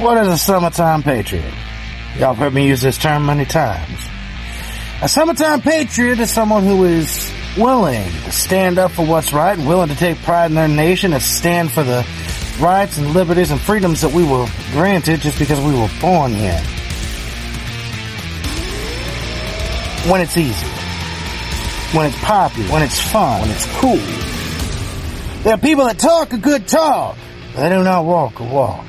What is a summertime patriot? Y'all heard me use this term many times. A summertime patriot is someone who is willing to stand up for what's right and willing to take pride in their nation and stand for the rights and liberties and freedoms that we were granted just because we were born here. When it's easy, when it's popular, when it's fun, when it's cool. There are people that talk a good talk, but they do not walk a walk.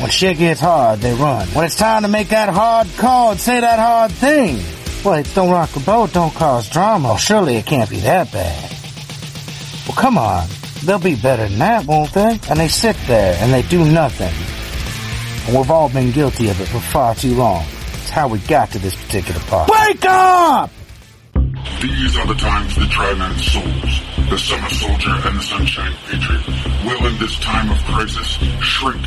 When shit gets hard, they run. When it's time to make that hard call and say that hard thing, well, it's don't rock the boat, don't cause drama. Surely it can't be that bad. Well, come on. They'll be better than that, won't they? And they sit there and they do nothing. And we've all been guilty of it for far too long. It's how we got to this particular part. Wake up! These are the times the tri-man's souls, the summer soldier and the sunshine patriot, will in this time of crisis shrink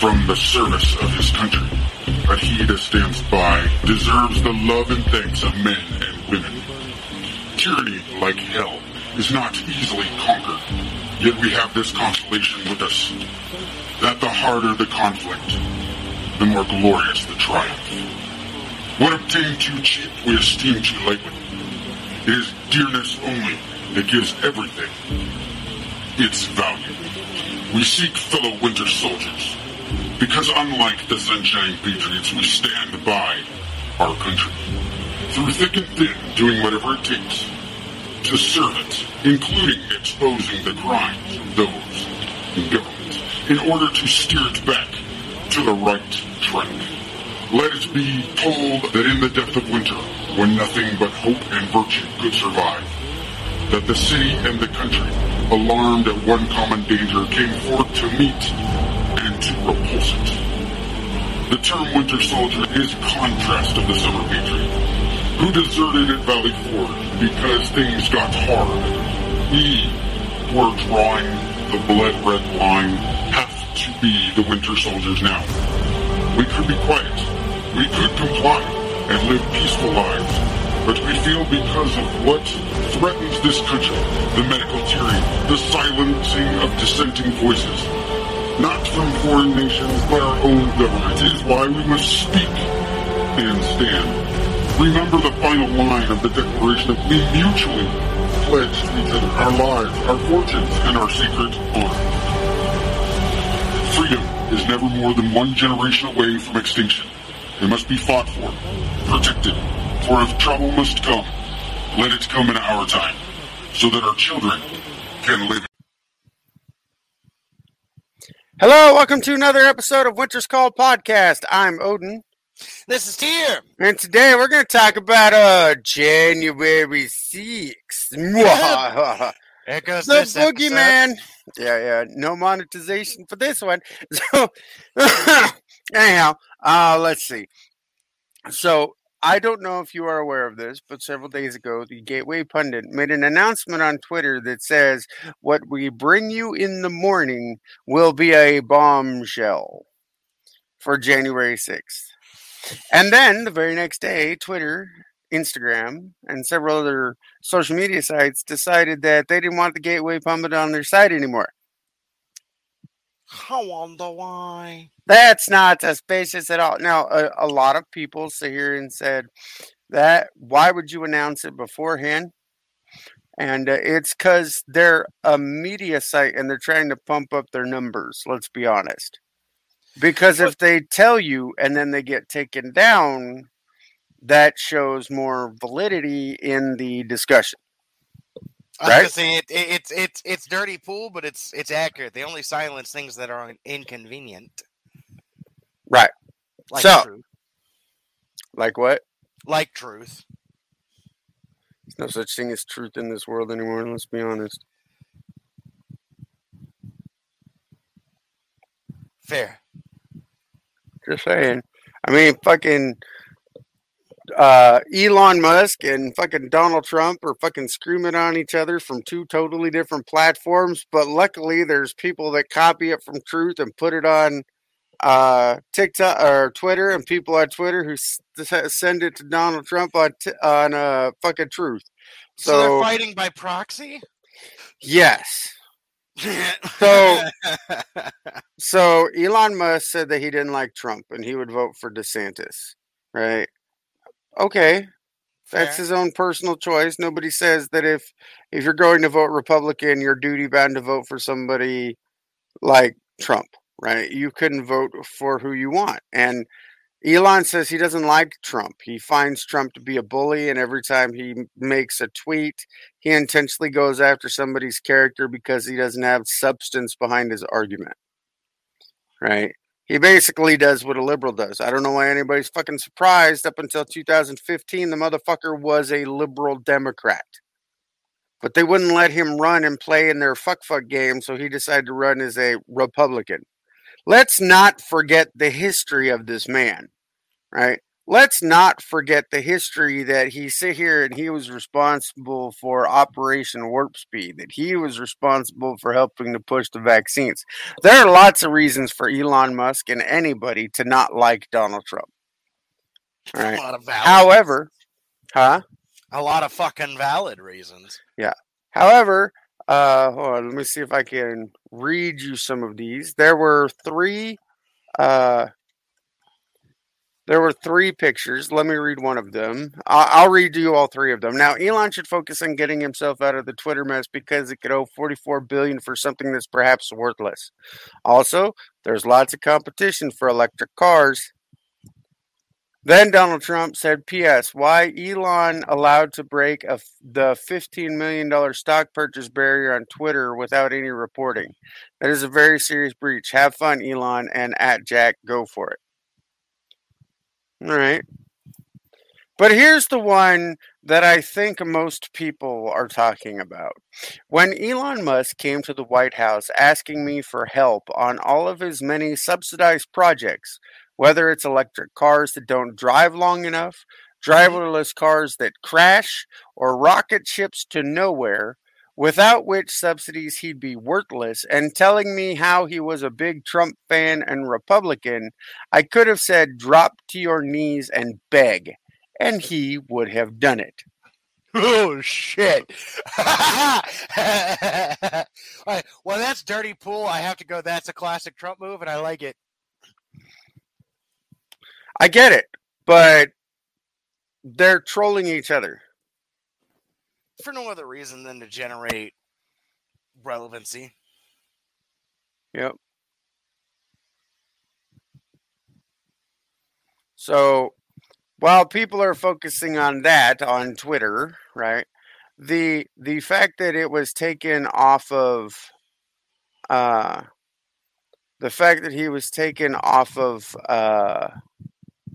from the service of his country. But he that stands by deserves the love and thanks of men and women. Tyranny, like hell, is not easily conquered, yet we have this consolation with us, that the harder the conflict, the more glorious the triumph. What obtained too cheap, we esteem too lightly. It is dearness only that gives everything its value. We seek fellow winter soldiers, because unlike the Sunshine Patriots, we stand by our country. Through thick and thin, doing whatever it takes to serve it, including exposing the crimes of those in government, in order to steer it back to the right track. Let it be told that in the depth of winter, when nothing but hope and virtue could survive, that the city and the country, alarmed at one common danger, came forth to meet and to repulse it. The term winter soldier is contrast of the summer patriot, who deserted at Valley Forge because things got hard. We were drawing the blood-red line, have to be the winter soldiers now. We could be quiet, we could comply, and live peaceful lives, but we feel because of what threatens this country, the medical tyranny, the silencing of dissenting voices, not from foreign nations, but our own government. It is why we must speak and stand. Remember the final line of the Declaration that we mutually pledge to each other our lives, our fortunes, and our sacred honor. Freedom is never more than one generation away from extinction. It must be fought for, protected, for if trouble must come, let it come in our time, so that our children can live. Hello, welcome to another episode of Winter's Call Podcast. I'm Odin. This is Tyr. And today we're going to talk about January 6th. There goes the boogeyman. Yeah, no monetization for this one. So, anyhow, let's see. So, I don't know if you are aware of this, but several days ago, the Gateway Pundit made an announcement on Twitter that says, what we bring you in the morning will be a bombshell for January 6th. And then the very next day, Twitter, Instagram, and several other social media sites decided that they didn't want the Gateway Pundit on their site anymore. I wonder why. That's not suspicious at all. Now, a lot of people sit here and said that, why would you announce it beforehand? And it's because they're a media site and they're trying to pump up their numbers, let's be honest. Because if they tell you and then they get taken down, that shows more validity in the discussion. Right? I was gonna say it's dirty pool, but it's accurate. They only silence things that are inconvenient. Right. Like so, truth. Like what? Like truth. There's no such thing as truth in this world anymore, let's be honest. Fair. Just saying. I mean, fucking Elon Musk and fucking Donald Trump are fucking screaming on each other from two totally different platforms, but luckily there's people that copy it from Truth and put it on TikTok or Twitter, and people on Twitter who send it to Donald Trump on fucking Truth. So they're fighting by proxy? Yes. So Elon Musk said that he didn't like Trump and he would vote for DeSantis, right? Okay. That's his own personal choice. Nobody says that if you're going to vote Republican, you're duty-bound to vote for somebody like Trump, right? You can vote for who you want. And Elon says he doesn't like Trump. He finds Trump to be a bully, and every time he makes a tweet, he intentionally goes after somebody's character because he doesn't have substance behind his argument, right? He basically does what a liberal does. I don't know why anybody's fucking surprised. Up until 2015, the motherfucker was a liberal Democrat. But they wouldn't let him run and play in their fuck game, so he decided to run as a Republican. Let's not forget the history of this man, right? Let's not forget the history that he sit here and he was responsible for Operation Warp Speed, that he was responsible for helping to push the vaccines. There are lots of reasons for Elon Musk and anybody to not like Donald Trump. All right. A lot of valid. However, a lot of fucking valid reasons. Yeah. However, hold on, let me see if I can read you some of these. There were three pictures. Let me read one of them. I'll read you all three of them. Now, Elon should focus on getting himself out of the Twitter mess because it could owe $44 billion for something that's perhaps worthless. Also, there's lots of competition for electric cars. Then Donald Trump said, P.S. Why Elon allowed to break the $15 million stock purchase barrier on Twitter without any reporting? That is a very serious breach. Have fun, Elon, and @Jack, go for it. All right. But here's the one that I think most people are talking about. When Elon Musk came to the White House asking me for help on all of his many subsidized projects, whether it's electric cars that don't drive long enough, driverless cars that crash, or rocket ships to nowhere, without which subsidies he'd be worthless, and telling me how he was a big Trump fan and Republican, I could have said, drop to your knees and beg, and he would have done it. Oh, shit. Well, that's dirty pool. I have to go, that's a classic Trump move, and I like it. I get it, but they're trolling each other. For no other reason than to generate relevancy. Yep. So while people are focusing on that on Twitter, right? The fact that it was taken off of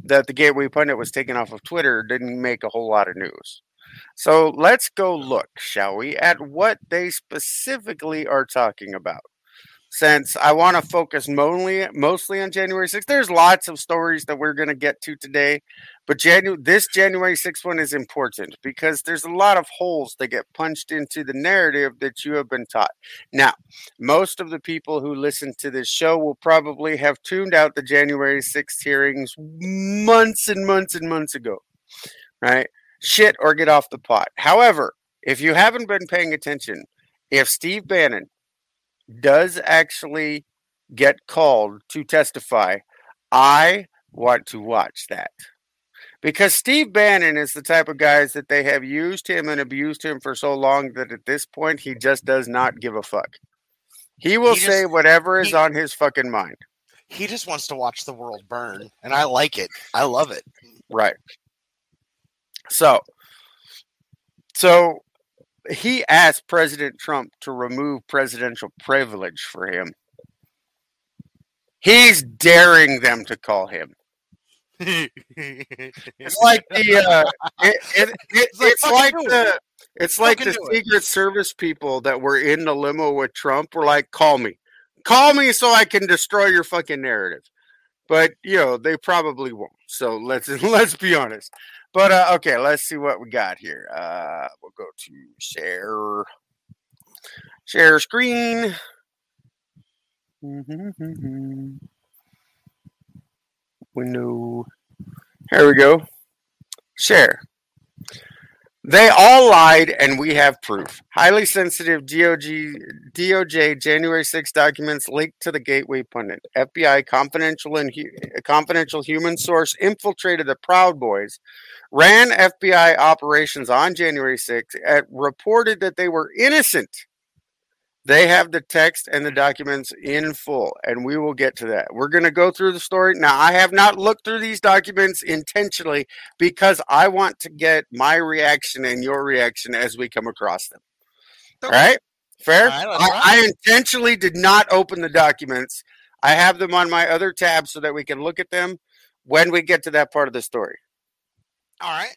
that the Gateway Pundit was taken off of Twitter didn't make a whole lot of news. So let's go look, shall we, at what they specifically are talking about. Since I want to focus mostly on January 6th, there's lots of stories that we're going to get to today. But this January 6th one is important because there's a lot of holes that get punched into the narrative that you have been taught. Now, most of the people who listen to this show will probably have tuned out the January 6th hearings months and months and months ago, right? Shit or get off the pot. However, if you haven't been paying attention, if Steve Bannon does actually get called to testify, I want to watch that. Because Steve Bannon is the type of guys that they have used him and abused him for so long that at this point, he just does not give a fuck. He will say whatever is on his fucking mind. He just wants to watch the world burn, and I like it. I love it. Right. So he asked President Trump to remove presidential privilege for him. He's daring them to call him. It's like the Secret Service people that were in the limo with Trump were like, call me so I can destroy your fucking narrative. But they probably won't. So let's be honest. But, okay, let's see what we got here. We'll go to share screen. Window. Here we go. Share. They all lied, and we have proof. Highly sensitive DOJ January 6 documents leaked to the Gateway Pundit. FBI confidential human source infiltrated the Proud Boys, ran FBI operations on January 6, and reported that they were innocent. They have the text and the documents in full, and we will get to that. We're going to go through the story. Now, I have not looked through these documents intentionally because I want to get my reaction and your reaction as we come across them. All right? Fair? I intentionally did not open the documents. I have them on my other tab so that we can look at them when we get to that part of the story. All right.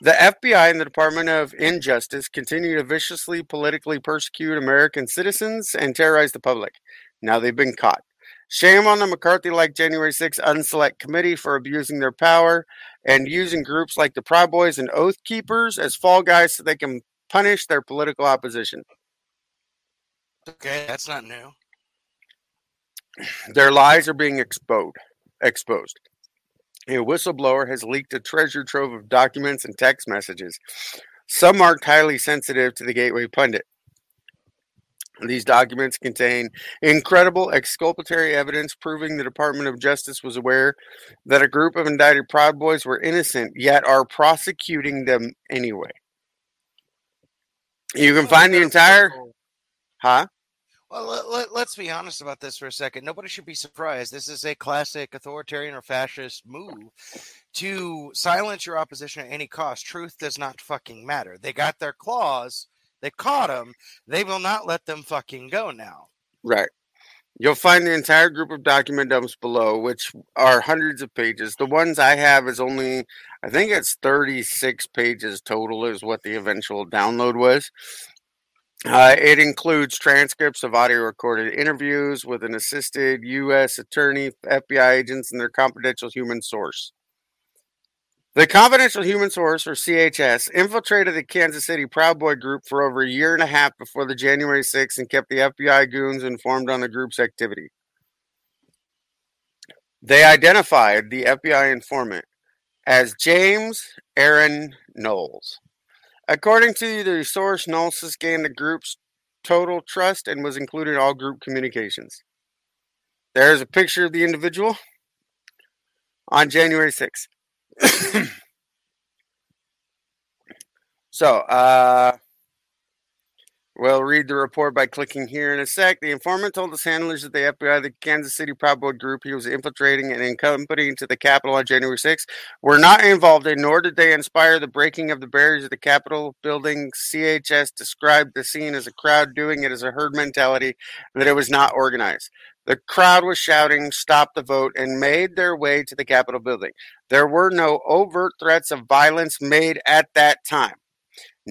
The FBI and the Department of Injustice continue to viciously politically persecute American citizens and terrorize the public. Now they've been caught. Shame on the McCarthy-like January 6th Unselect Committee for abusing their power and using groups like the Proud Boys and Oath Keepers as fall guys so they can punish their political opposition. Okay, that's not new. Their lies are being exposed. A whistleblower has leaked a treasure trove of documents and text messages, some marked highly sensitive to the Gateway Pundit. These documents contain incredible exculpatory evidence proving the Department of Justice was aware that a group of indicted Proud Boys were innocent, yet are prosecuting them anyway. You can find the entire... Huh? Well, let's be honest about this for a second. Nobody should be surprised. This is a classic authoritarian or fascist move to silence your opposition at any cost. Truth does not fucking matter. They got their claws. They caught them. They will not let them fucking go now. Right. You'll find the entire group of document dumps below, which are hundreds of pages. The ones I have is only, I think it's 36 pages total is what the eventual download was. It includes transcripts of audio-recorded interviews with an assisted U.S. attorney, FBI agents, and their confidential human source. The confidential human source, or CHS, infiltrated the Kansas City Proud Boy group for over a year and a half before the January 6th and kept the FBI goons informed on the group's activity. They identified the FBI informant as James Aaron Knowles. According to the source, Knowles has gained the group's total trust and was included in all group communications. There's a picture of the individual on January 6th. We'll read the report by clicking here in a sec. The informant told us handlers of the FBI, the Kansas City Proud Boy group he was infiltrating and accompanying to the Capitol on January 6th, were not involved in, nor did they inspire the breaking of the barriers of the Capitol building. CHS described the scene as a crowd doing it as a herd mentality, that it was not organized. The crowd was shouting, "Stop the vote," and made their way to the Capitol building. There were no overt threats of violence made at that time.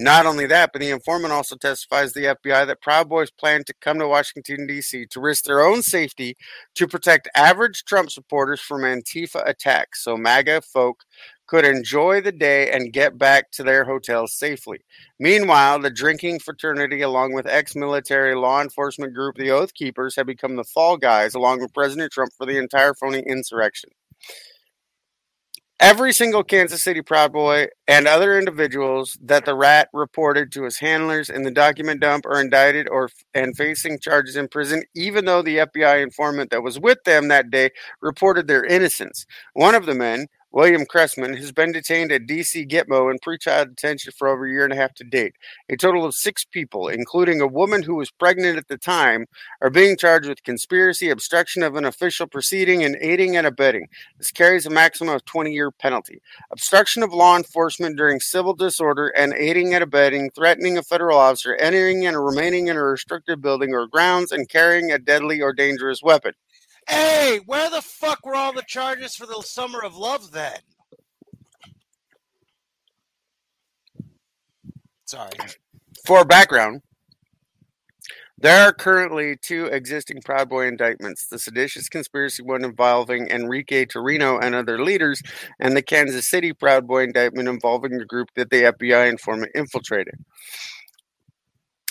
Not only that, but the informant also testifies to the FBI that Proud Boys planned to come to Washington, D.C. to risk their own safety to protect average Trump supporters from Antifa attacks so MAGA folk could enjoy the day and get back to their hotels safely. Meanwhile, the drinking fraternity, along with ex-military law enforcement group the Oath Keepers, have become the fall guys, along with President Trump, for the entire phony insurrection. Every single Kansas City Proud Boy and other individuals that the rat reported to his handlers in the document dump are indicted and facing charges in prison, even though the FBI informant that was with them that day reported their innocence. One of the men, William Cressman, has been detained at D.C. Gitmo in pretrial detention for over a year and a half to date. A total of 6 people, including a woman who was pregnant at the time, are being charged with conspiracy, obstruction of an official proceeding, and aiding and abetting. This carries a maximum of 20-year penalty. Obstruction of law enforcement during civil disorder and aiding and abetting, threatening a federal officer, entering and remaining in a restricted building or grounds, and carrying a deadly or dangerous weapon. Hey, where the fuck were all the charges for the Summer of Love then? Sorry. For background, there are currently 2 existing Proud Boy indictments. The seditious conspiracy one involving Enrique Torino and other leaders, and the Kansas City Proud Boy indictment involving the group that the FBI informant infiltrated.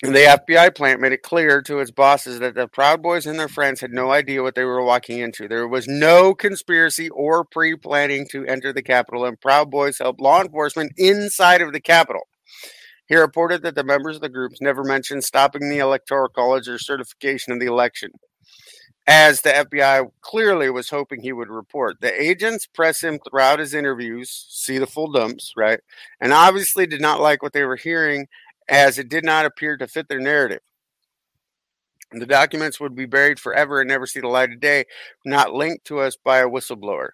The FBI plant made it clear to its bosses that the Proud Boys and their friends had no idea what they were walking into. There was no conspiracy or pre-planning to enter the Capitol, and Proud Boys helped law enforcement inside of the Capitol. He reported that the members of the groups never mentioned stopping the Electoral College or certification of the election, as the FBI clearly was hoping he would report. The agents pressed him throughout his interviews, see the full dumps, right? And obviously did not like what they were hearing, as it did not appear to fit their narrative. The documents would be buried forever and never see the light of day, not linked to us by a whistleblower.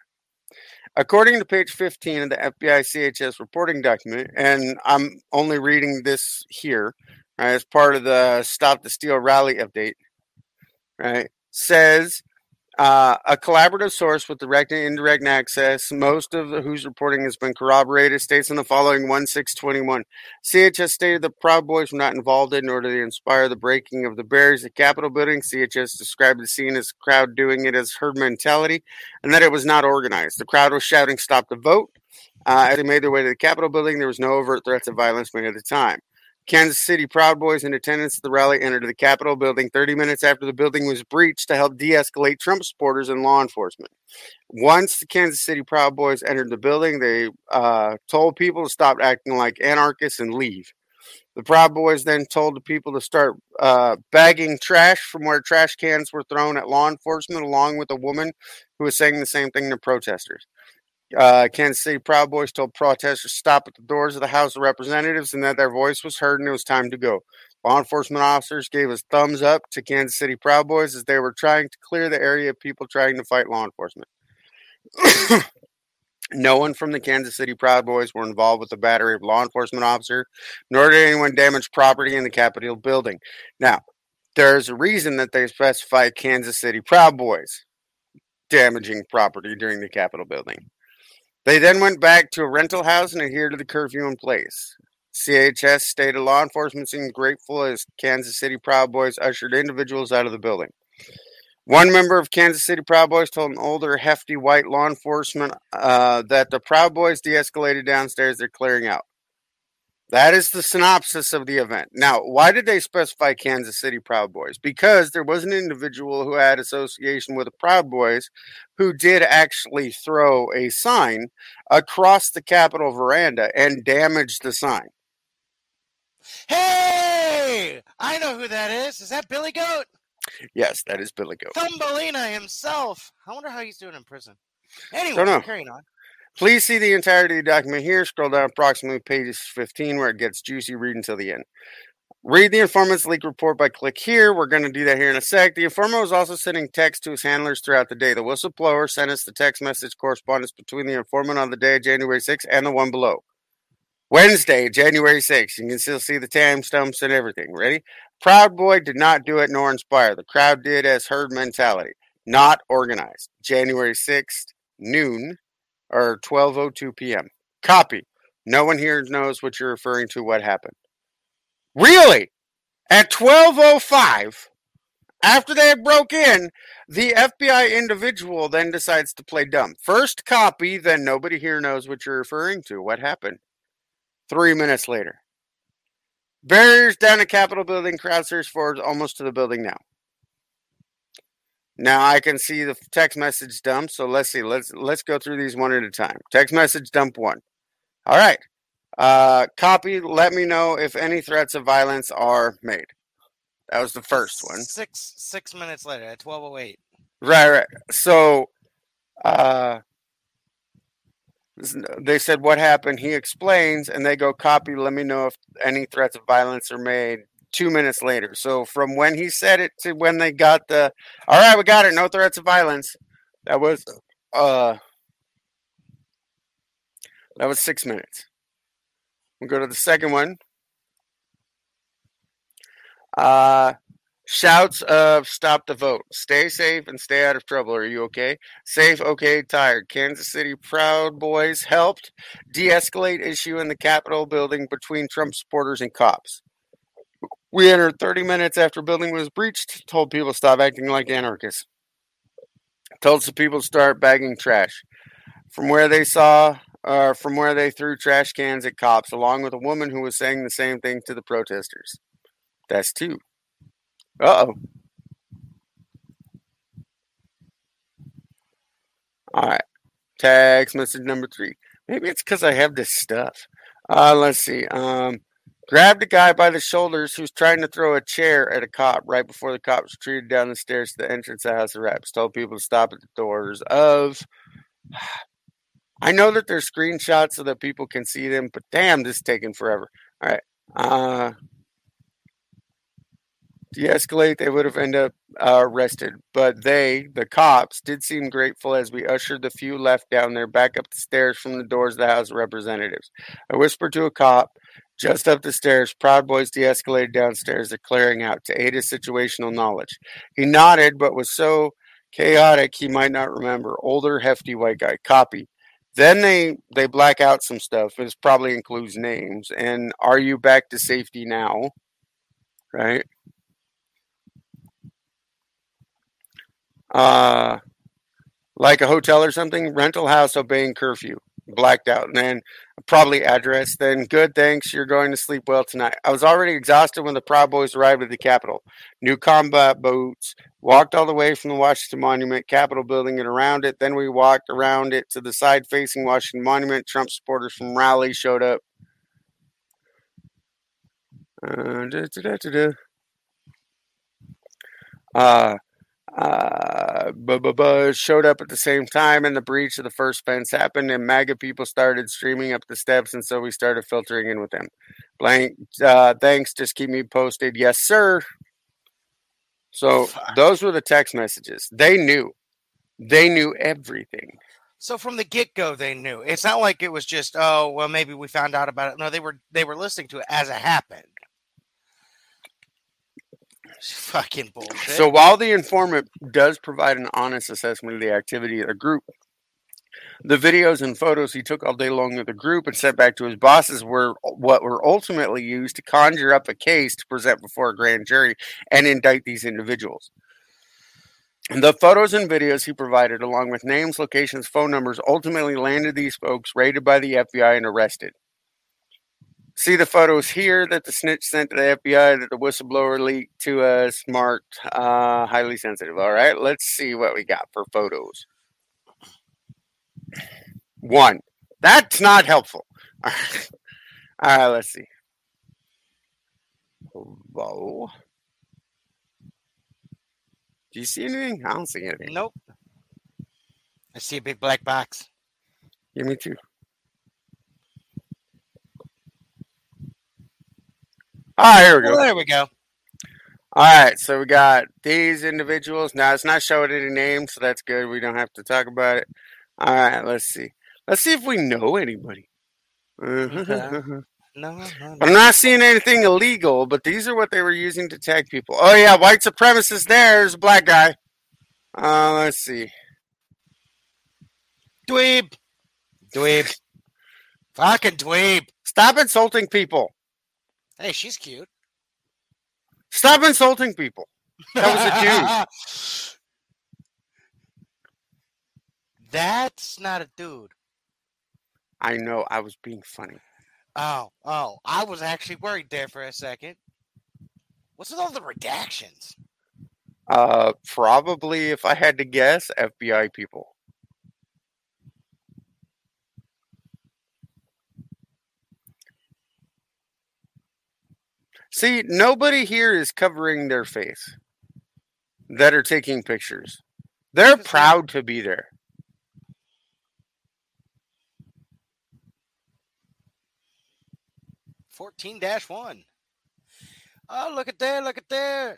According to page 15 of the FBI CHS reporting document, and I'm only reading this here, right, as part of the Stop the Steal rally update, right, says a collaborative source with direct and indirect access, most of whose reporting has been corroborated, states in the following 1621. CHS stated the Proud Boys were not involved in order to inspire the breaking of the barriers at Capitol building. CHS described the scene as a crowd doing it as herd mentality and that it was not organized. The crowd was shouting, "Stop the vote." As they made their way to the Capitol building, there was no overt threats of violence made at the time. Kansas City Proud Boys in attendance at the rally entered the Capitol building 30 minutes after the building was breached to help de-escalate Trump supporters and law enforcement. Once the Kansas City Proud Boys entered the building, they told people to stop acting like anarchists and leave. The Proud Boys then told the people to start bagging trash from where trash cans were thrown at law enforcement, along with a woman who was saying the same thing to protesters. Kansas City Proud Boys told protesters to stop at the doors of the House of Representatives and that their voice was heard and it was time to go. Law enforcement officers gave a thumbs up to Kansas City Proud Boys as they were trying to clear the area of people trying to fight law enforcement. No one from the Kansas City Proud Boys were involved with the battery of law enforcement officer, nor did anyone damage property in the Capitol building. Now, there's a reason that they specify Kansas City Proud Boys damaging property during the Capitol building. They then went back to a rental house and adhered to the curfew in place. CHS stated law enforcement seemed grateful as Kansas City Proud Boys ushered individuals out of the building. One member of Kansas City Proud Boys told an older, hefty white law enforcement that the Proud Boys de-escalated downstairs. They're clearing out. That is the synopsis of the event. Now, why did they specify Kansas City Proud Boys? Because there was an individual who had association with the Proud Boys who did actually throw a sign across the Capitol veranda and damage the sign. Hey, I know who that is. Is that Billy Goat? Yes, that is Billy Goat. Thumbelina himself. I wonder how he's doing in prison. Anyway, carrying on. Please see the entirety of the document here. Scroll down approximately pages 15 where it gets juicy. Read until the end. Read the informant's leak report by click here. We're going to do that here in a sec. The informant was also sending text to his handlers throughout the day. The whistleblower sent us the text message correspondence between the informant on the day of January 6th and the one below. Wednesday, January 6th. You can still see the timestamps and everything. Ready? Proud Boy did not do it nor inspire. The crowd did as herd mentality. Not organized. January 6th, noon. Or 12:02 p.m. Copy. No one here knows what you're referring to. What happened? Really? At 12:05, after they had broke in, the FBI individual then decides to play dumb. First copy, then nobody here knows what you're referring to. What happened? 3 minutes later. Barriers down the Capitol building. Crowd surges forward almost to the building now. Now I can see the text message dump. So let's see. Let's go through these one at a time. Text message dump one. All right. Copy. Let me know if any threats of violence are made. That was the first one. Six minutes later at 12:08. Right. So they said what happened. He explains, and they go copy. Let me know if any threats of violence are made. 2 minutes later. So from when he said it to when they got the, all right, we got it. No threats of violence. That was 6 minutes. We'll go to the second one. Shouts of stop the vote. Stay safe and stay out of trouble. Are you okay? Safe, okay, tired. Kansas City Proud Boys helped de-escalate issue in the Capitol building between Trump supporters and cops. We entered 30 minutes after building was breached, told people to stop acting like anarchists, told some people to start bagging trash from where they threw trash cans at cops, along with a woman who was saying the same thing to the protesters. That's two. Uh-oh. All right. Text message number 3. Maybe it's because I have this stuff. Let's see. Grabbed a guy by the shoulders who's trying to throw a chair at a cop right before the cop was treated down the stairs to the entrance of the House of Raps. Told people to stop at the doors of... I know that there's screenshots so that people can see them, but damn, this is taking forever. All right. De-escalate, they would have ended up arrested. But they, the cops, did seem grateful as we ushered the few left down there back up the stairs from the doors of the House of Representatives. I whispered to a cop just up the stairs. Proud Boys de-escalated downstairs. They're clearing out to aid his situational knowledge. He nodded, but was so chaotic he might not remember. Older, hefty white guy. Copy. Then they black out some stuff. This probably includes names. And are you back to safety now? Right? Like a hotel or something, rental house obeying curfew, blacked out, and then probably address, then good, thanks, you're going to sleep well tonight. I was already exhausted when the Proud Boys arrived at the Capitol. New combat boots, walked all the way from the Washington Monument, Capitol building and around it, then we walked around it to the side facing Washington Monument. Trump supporters from Raleigh showed up. Showed up at the same time, and the breach of the first fence happened, and MAGA people started streaming up the steps, and so we started filtering in with them. Blank, thanks, just keep me posted. Yes, sir. So those were the text messages. They knew everything. So from the get-go, they knew. It's not like it was just, oh, well, maybe we found out about it. No, they were listening to it as it happened. Fucking bullshit. So while the informant does provide an honest assessment of the activity of the group, the videos and photos he took all day long of the group and sent back to his bosses were what were ultimately used to conjure up a case to present before a grand jury and indict these individuals. The photos and videos he provided, along with names, locations, phone numbers, ultimately landed these folks raided by the FBI and arrested. See the photos here that the snitch sent to the FBI that the whistleblower leaked to us, marked highly sensitive. All right, let's see what we got for photos. 1. That's not helpful. All right, let's see. Whoa. Do you see anything? I don't see anything. Nope. I see a big black box. Yeah, me too. Ah, right, here we go. Well, there we go. All right, so we got these individuals. Now, it's not showing any names, so that's good. We don't have to talk about it. All right, let's see. Let's see if we know anybody. No. I'm not seeing anything illegal, but these are what they were using to tag people. Oh, yeah, white supremacist. There's a black guy. Let's see. Dweeb. Fucking dweeb. Stop insulting people. Hey, she's cute. Stop insulting people. That was a dude. That's not a dude. I know. I was being funny. Oh. I was actually worried there for a second. What's with all the redactions? Probably, if I had to guess, FBI people. See, nobody here is covering their face that are taking pictures. They're proud to be there. -1. Oh, look at there.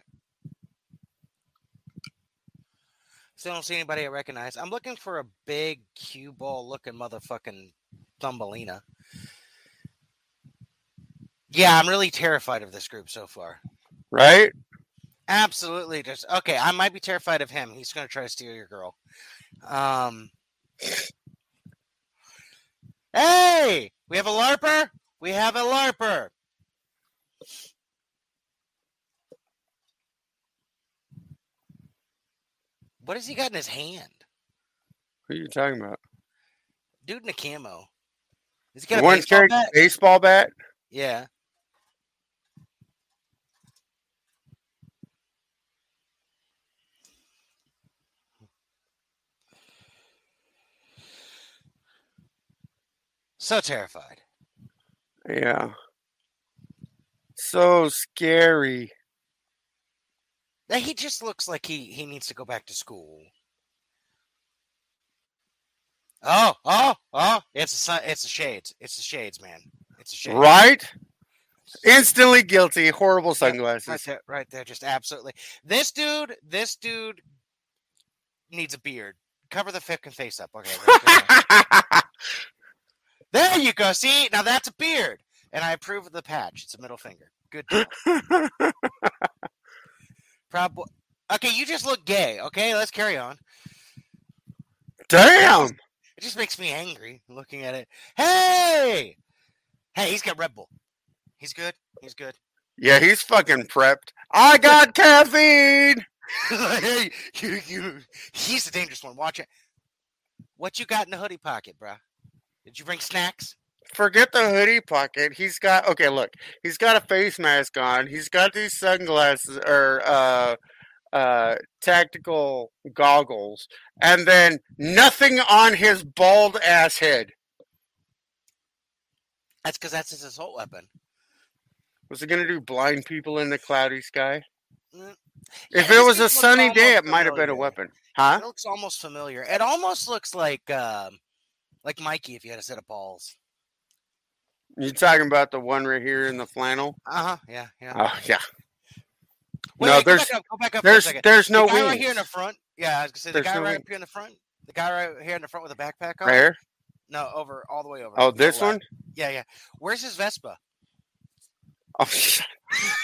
Still don't see anybody I recognize. I'm looking for a big cue ball looking motherfucking Thumbelina. Yeah, I'm really terrified of this group so far. Right? Absolutely. Okay, I might be terrified of him. He's going to try to steal your girl. Hey! We have a LARPer! What has he got in his hand? Who are you talking about? Dude in a camo. Is he got a baseball bat? Yeah. So terrified. Yeah. So scary. He just looks like he needs to go back to school. Oh! It's the sun. It's the shades. It's the shades, man. It's the shades. Right? Instantly guilty. Horrible sunglasses. Right there. Just absolutely. This dude needs a beard. Cover the fucking face up. Okay. There you go. See? Now that's a beard. And I approve of the patch. It's a middle finger. Good deal. Probably. Okay, you just look gay. Okay, let's carry on. Damn! It just makes me angry looking at it. Hey, he's got Red Bull. He's good. Yeah, he's fucking prepped. I got caffeine! Hey, you. He's the dangerous one. Watch it. What you got in the hoodie pocket, bro? Did you bring snacks? Forget the hoodie pocket. He's got... Okay, look. He's got a face mask on. He's got these sunglasses or... tactical goggles, and then nothing on his bald ass head. That's because that's his assault weapon. Was it going to do blind people in the cloudy sky? Mm-hmm. If it was a sunny day, it might have been a weapon. Huh? It looks almost familiar. It almost looks like Mikey if you had a set of balls. You talking about the one right here in the flannel? Uh-huh. Yeah. Oh, yeah. Wait, no, go back up there's, for a second. There's no wings. The guy right here in the front. Yeah, I was going to say, The guy right here in the front with a backpack on. Right here? No, over, all the way over. Oh, this one? Yeah. Where's his Vespa? Oh,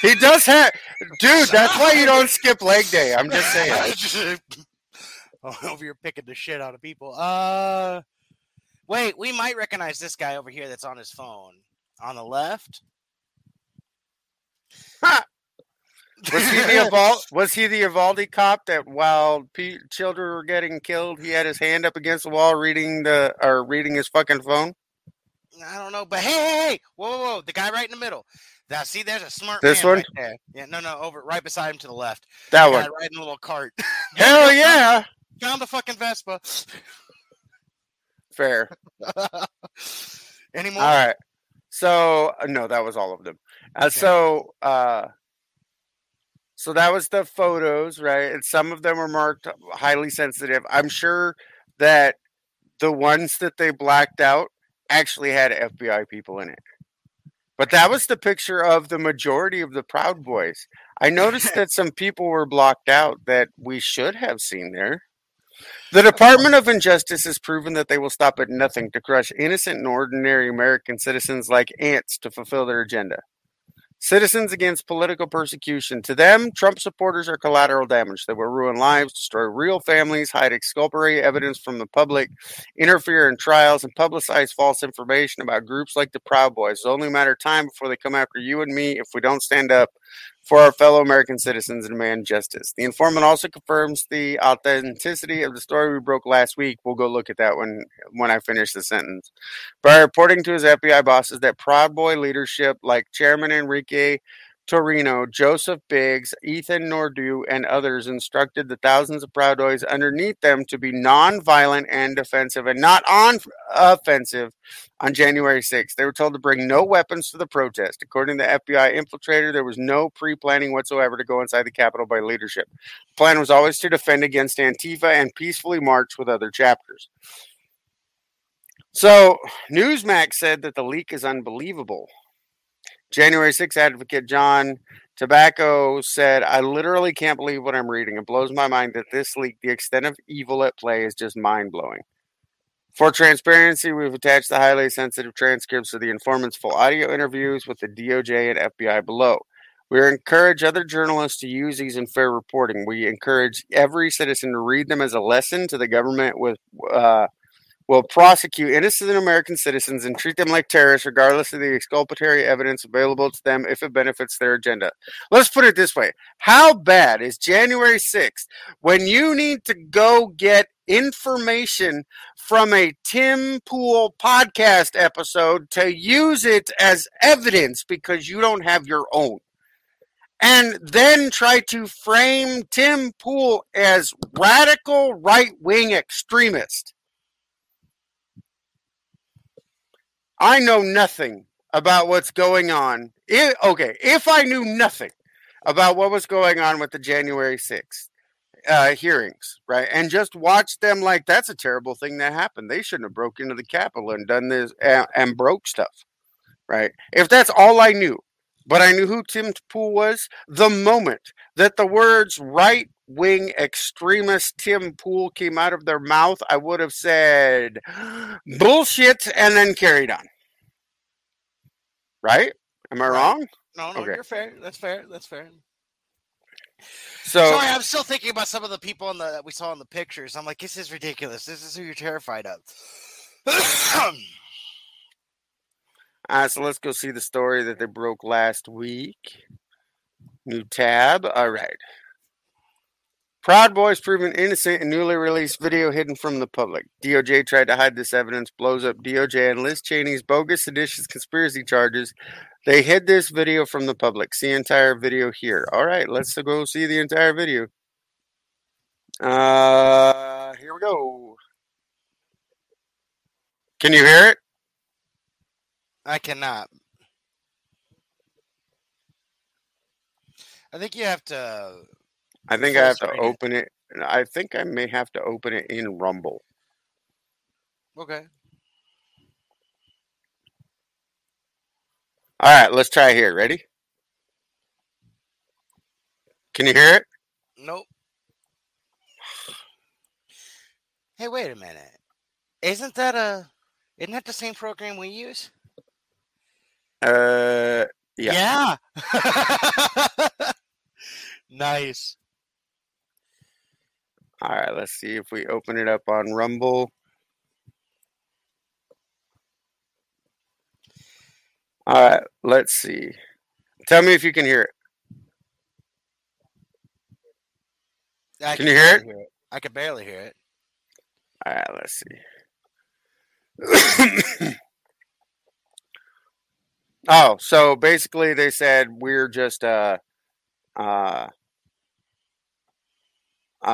he does have... Dude, that's why you don't skip leg day. I'm just saying. Over here picking the shit out of people. Wait, we might recognize this guy over here that's on his phone. On the left? Ha! Was he the Uvalde cop that while children were getting killed, he had his hand up against the wall reading his fucking phone? I don't know, but hey, whoa, the guy right in the middle. Now, see, there's a smart this man one? Right there. Yeah, no, over right beside him to the left. That the one, guy riding a little cart. Hell yeah! Found the fucking Vespa. Fair. Any more? All right. So no, that was all of them. Okay. So that was the photos, right? And some of them were marked highly sensitive. I'm sure that the ones that they blacked out actually had FBI people in it. But that was the picture of the majority of the Proud Boys. I noticed that some people were blocked out that we should have seen there. The Department of Injustice has proven that they will stop at nothing to crush innocent and ordinary American citizens like ants to fulfill their agenda. Citizens against political persecution. To them, Trump supporters are collateral damage. They will ruin lives, destroy real families, hide exculpatory evidence from the public, interfere in trials, and publicize false information about groups like the Proud Boys. It's only a matter of time before they come after you and me if we don't stand up for our fellow American citizens and demand justice. The informant also confirms the authenticity of the story we broke last week. We'll go look at that when I finish the sentence. By reporting to his FBI bosses that Proud Boy leadership like Chairman Enrique Torino, Joseph Biggs, Ethan Nordu, and others instructed the thousands of Proud Boys underneath them to be nonviolent and defensive and not offensive on January 6th. They were told to bring no weapons to the protest. According to the FBI infiltrator, there was no pre-planning whatsoever to go inside the Capitol by leadership. The plan was always to defend against Antifa and peacefully march with other chapters. So, Newsmax said that the leak is unbelievable. January 6th advocate John Tobacco said, I literally can't believe what I'm reading. It blows my mind that this leak, the extent of evil at play, is just mind-blowing. For transparency, we've attached the highly sensitive transcripts of the informant's full audio interviews with the DOJ and FBI below. We encourage other journalists to use these in fair reporting. We encourage every citizen to read them as a lesson to the government with... will prosecute innocent American citizens and treat them like terrorists regardless of the exculpatory evidence available to them if it benefits their agenda. Let's put it this way. How bad is January 6th when you need to go get information from a Tim Pool podcast episode to use it as evidence because you don't have your own? And then try to frame Tim Pool as radical right-wing extremist. I know nothing about what's going on. If I knew nothing about what was going on with the January 6th hearings, right, and just watched them like that's a terrible thing that happened. They shouldn't have broke into the Capitol and done this and broke stuff, right? If that's all I knew, but I knew who Tim Pool was the moment that the words right-wing extremist Tim Pool came out of their mouth, I would have said bullshit and then carried on. Right? Am I wrong? No, okay. You're fair. That's fair. So I'm still thinking about some of the people that we saw in the pictures. I'm like, this is ridiculous. This is who you're terrified of. So let's go see the story that they broke last week. New tab. All right. Proud Boys proven innocent in newly released video hidden from the public. DOJ tried to hide this evidence, blows up DOJ and Liz Cheney's bogus, seditious conspiracy charges. They hid this video from the public. See entire video here. All right, let's go see the entire video. Here we go. Can you hear it? I cannot. I think I have to open it. I think I may have to open it in Rumble. Okay. All right, let's try here. Ready? Can you hear it? Nope. Hey, wait a minute. Isn't that the same program we use? Yeah. Nice. All right, let's see if we open it up on Rumble. All right, let's see. Tell me if you can hear it. Can you hear it? I can barely hear it. All right, let's see. Oh, so basically they said we're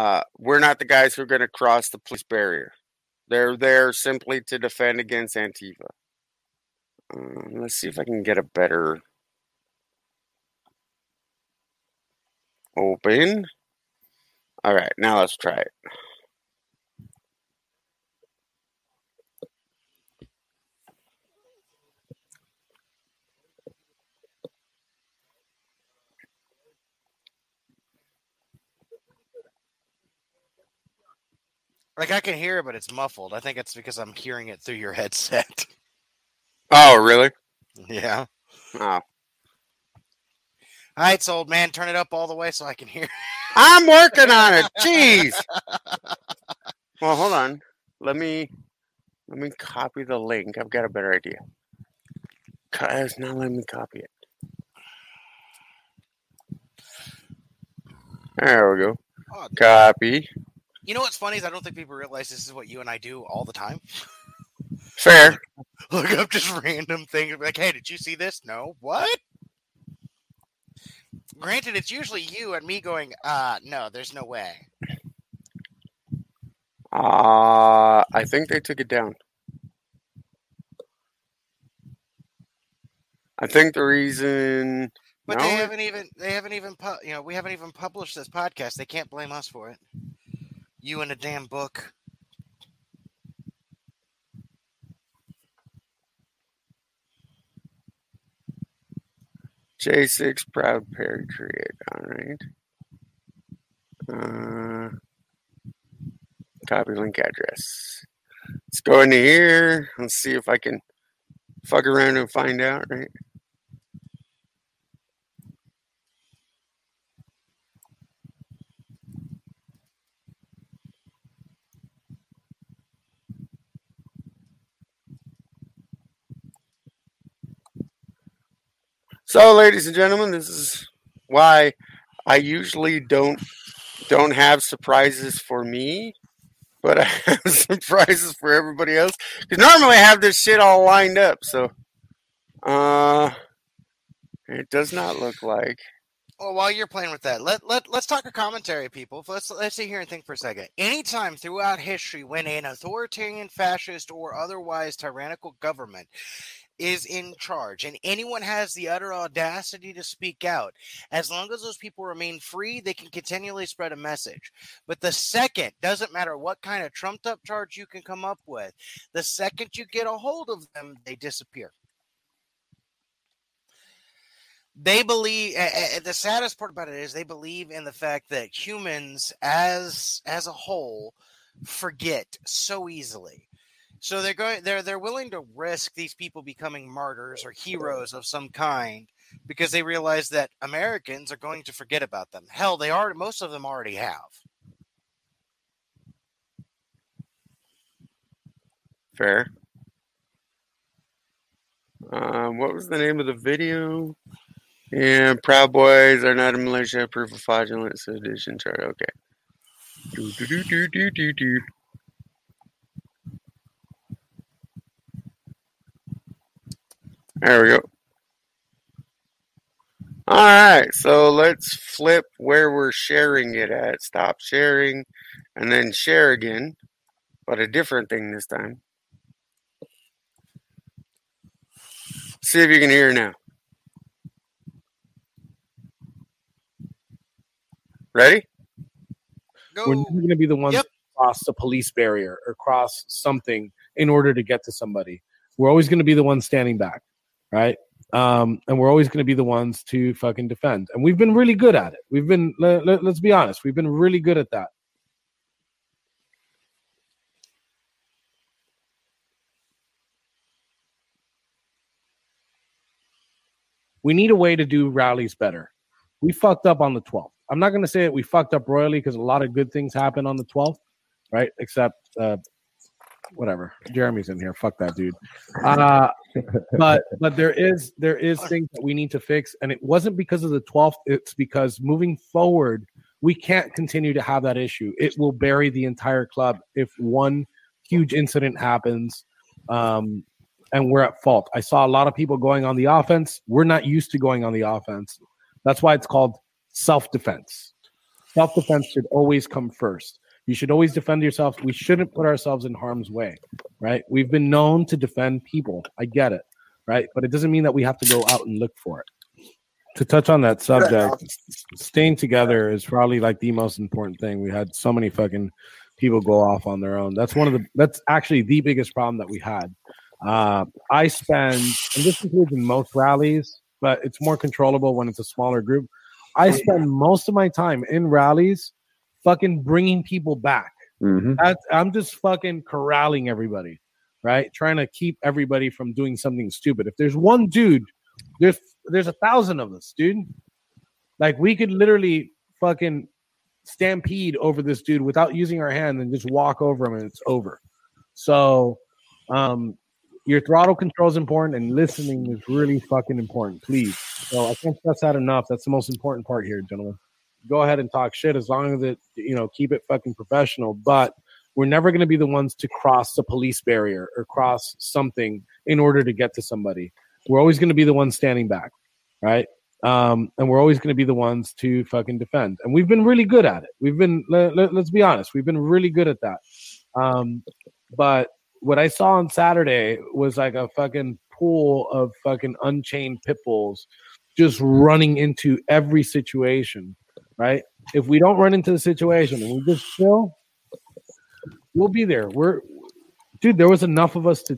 not the guys who are going to cross the police barrier. They're there simply to defend against Antifa. Let's see if I can get a better open. All right, now let's try it. Like, I can hear it, but it's muffled. I think it's because I'm hearing it through your headset. Oh, really? Yeah. Oh. All right, old man, turn it up all the way so I can hear. I'm working on it. Jeez. Well, hold on. Let me copy the link. I've got a better idea. It's not letting me copy it. There we go. Oh, copy. You know what's funny is I don't think people realize this is what you and I do all the time. Fair. Look up just random things. Like, hey, did you see this? No. What? Granted, it's usually you and me going, no, there's no way. I think they took it down. I think the reason... But no? We haven't even published this podcast. They can't blame us for it. You in a damn book. J6 Proud Patriot. All right. Copy link address. Let's go into here. Let's see if I can fuck around and find out, right? So, ladies and gentlemen, this is why I usually don't have surprises for me, but I have surprises for everybody else. Because normally I have this shit all lined up, so it does not look like Well, while you're playing with that, let's talk a commentary, people. Let's sit here and think for a second. Anytime throughout history when an authoritarian, fascist, or otherwise tyrannical government is in charge and anyone has the utter audacity to speak out, as long as those people remain free, they can continually spread a message. But the second, doesn't matter what kind of trumped up charge you can come up with, the second you get a hold of them, they disappear. They believe, the saddest part about it is they believe in the fact that humans as a whole forget so easily. So they're willing to risk these people becoming martyrs or heroes of some kind because they realize that Americans are going to forget about them. Hell, they are. Most of them already have. Fair. What was the name of the video? Yeah, Proud Boys are not in Malaysia. Proof of fraudulent sedition chart. Okay. There we go. All right, so let's flip where we're sharing it at. Stop sharing, and then share again, but a different thing this time. See if you can hear now. Ready? Go. We're going to be the ones that cross a police barrier or cross something in order to get to somebody. We're always going to be the ones standing back, right? And we're always going to be the ones to fucking defend. And we've been really good at it. We've been, let's be honest, we've been really good at that. We need a way to do rallies better. We fucked up on the 12th. I'm not going to say that we fucked up royally because a lot of good things happened on the 12th, right? Except whatever. Jeremy's in here. Fuck that dude. But there is things that we need to fix, and it wasn't because of the 12th. It's because moving forward, we can't continue to have that issue. It will bury the entire club if one huge incident happens, and we're at fault. I saw a lot of people going on the offense. We're not used to going on the offense. That's why it's called self-defense. Self-defense should always come first. You should always defend yourself. We shouldn't put ourselves in harm's way, right? We've been known to defend people. I get it, right? But it doesn't mean that we have to go out and look for it. To touch on that subject, staying together is probably like the most important thing. We had so many fucking people go off on their own. That's actually the biggest problem that we had. I spend, and this includes in most rallies, but it's more controllable when it's a smaller group. I spend most of my time in rallies fucking bringing people back. Mm-hmm. I'm just fucking corralling everybody, right? Trying to keep everybody from doing something stupid. If there's one dude, there's 1,000 of us, dude. Like, we could literally fucking stampede over this dude without using our hand and just walk over him and it's over. So your throttle control is important, and listening is really fucking important, please. So I can't stress that enough. That's the most important part here, gentlemen. Go ahead and talk shit as long as it, keep it fucking professional. But we're never going to be the ones to cross the police barrier or cross something in order to get to somebody. We're always going to be the ones standing back, right? And we're always going to be the ones to fucking defend. And we've been really good at it. We've been, let's be honest, we've been really good at that. But what I saw on Saturday was like a fucking pool of fucking unchained pit bulls just running into every situation, right? If we don't run into the situation and we just chill, we'll be there. There was enough of us to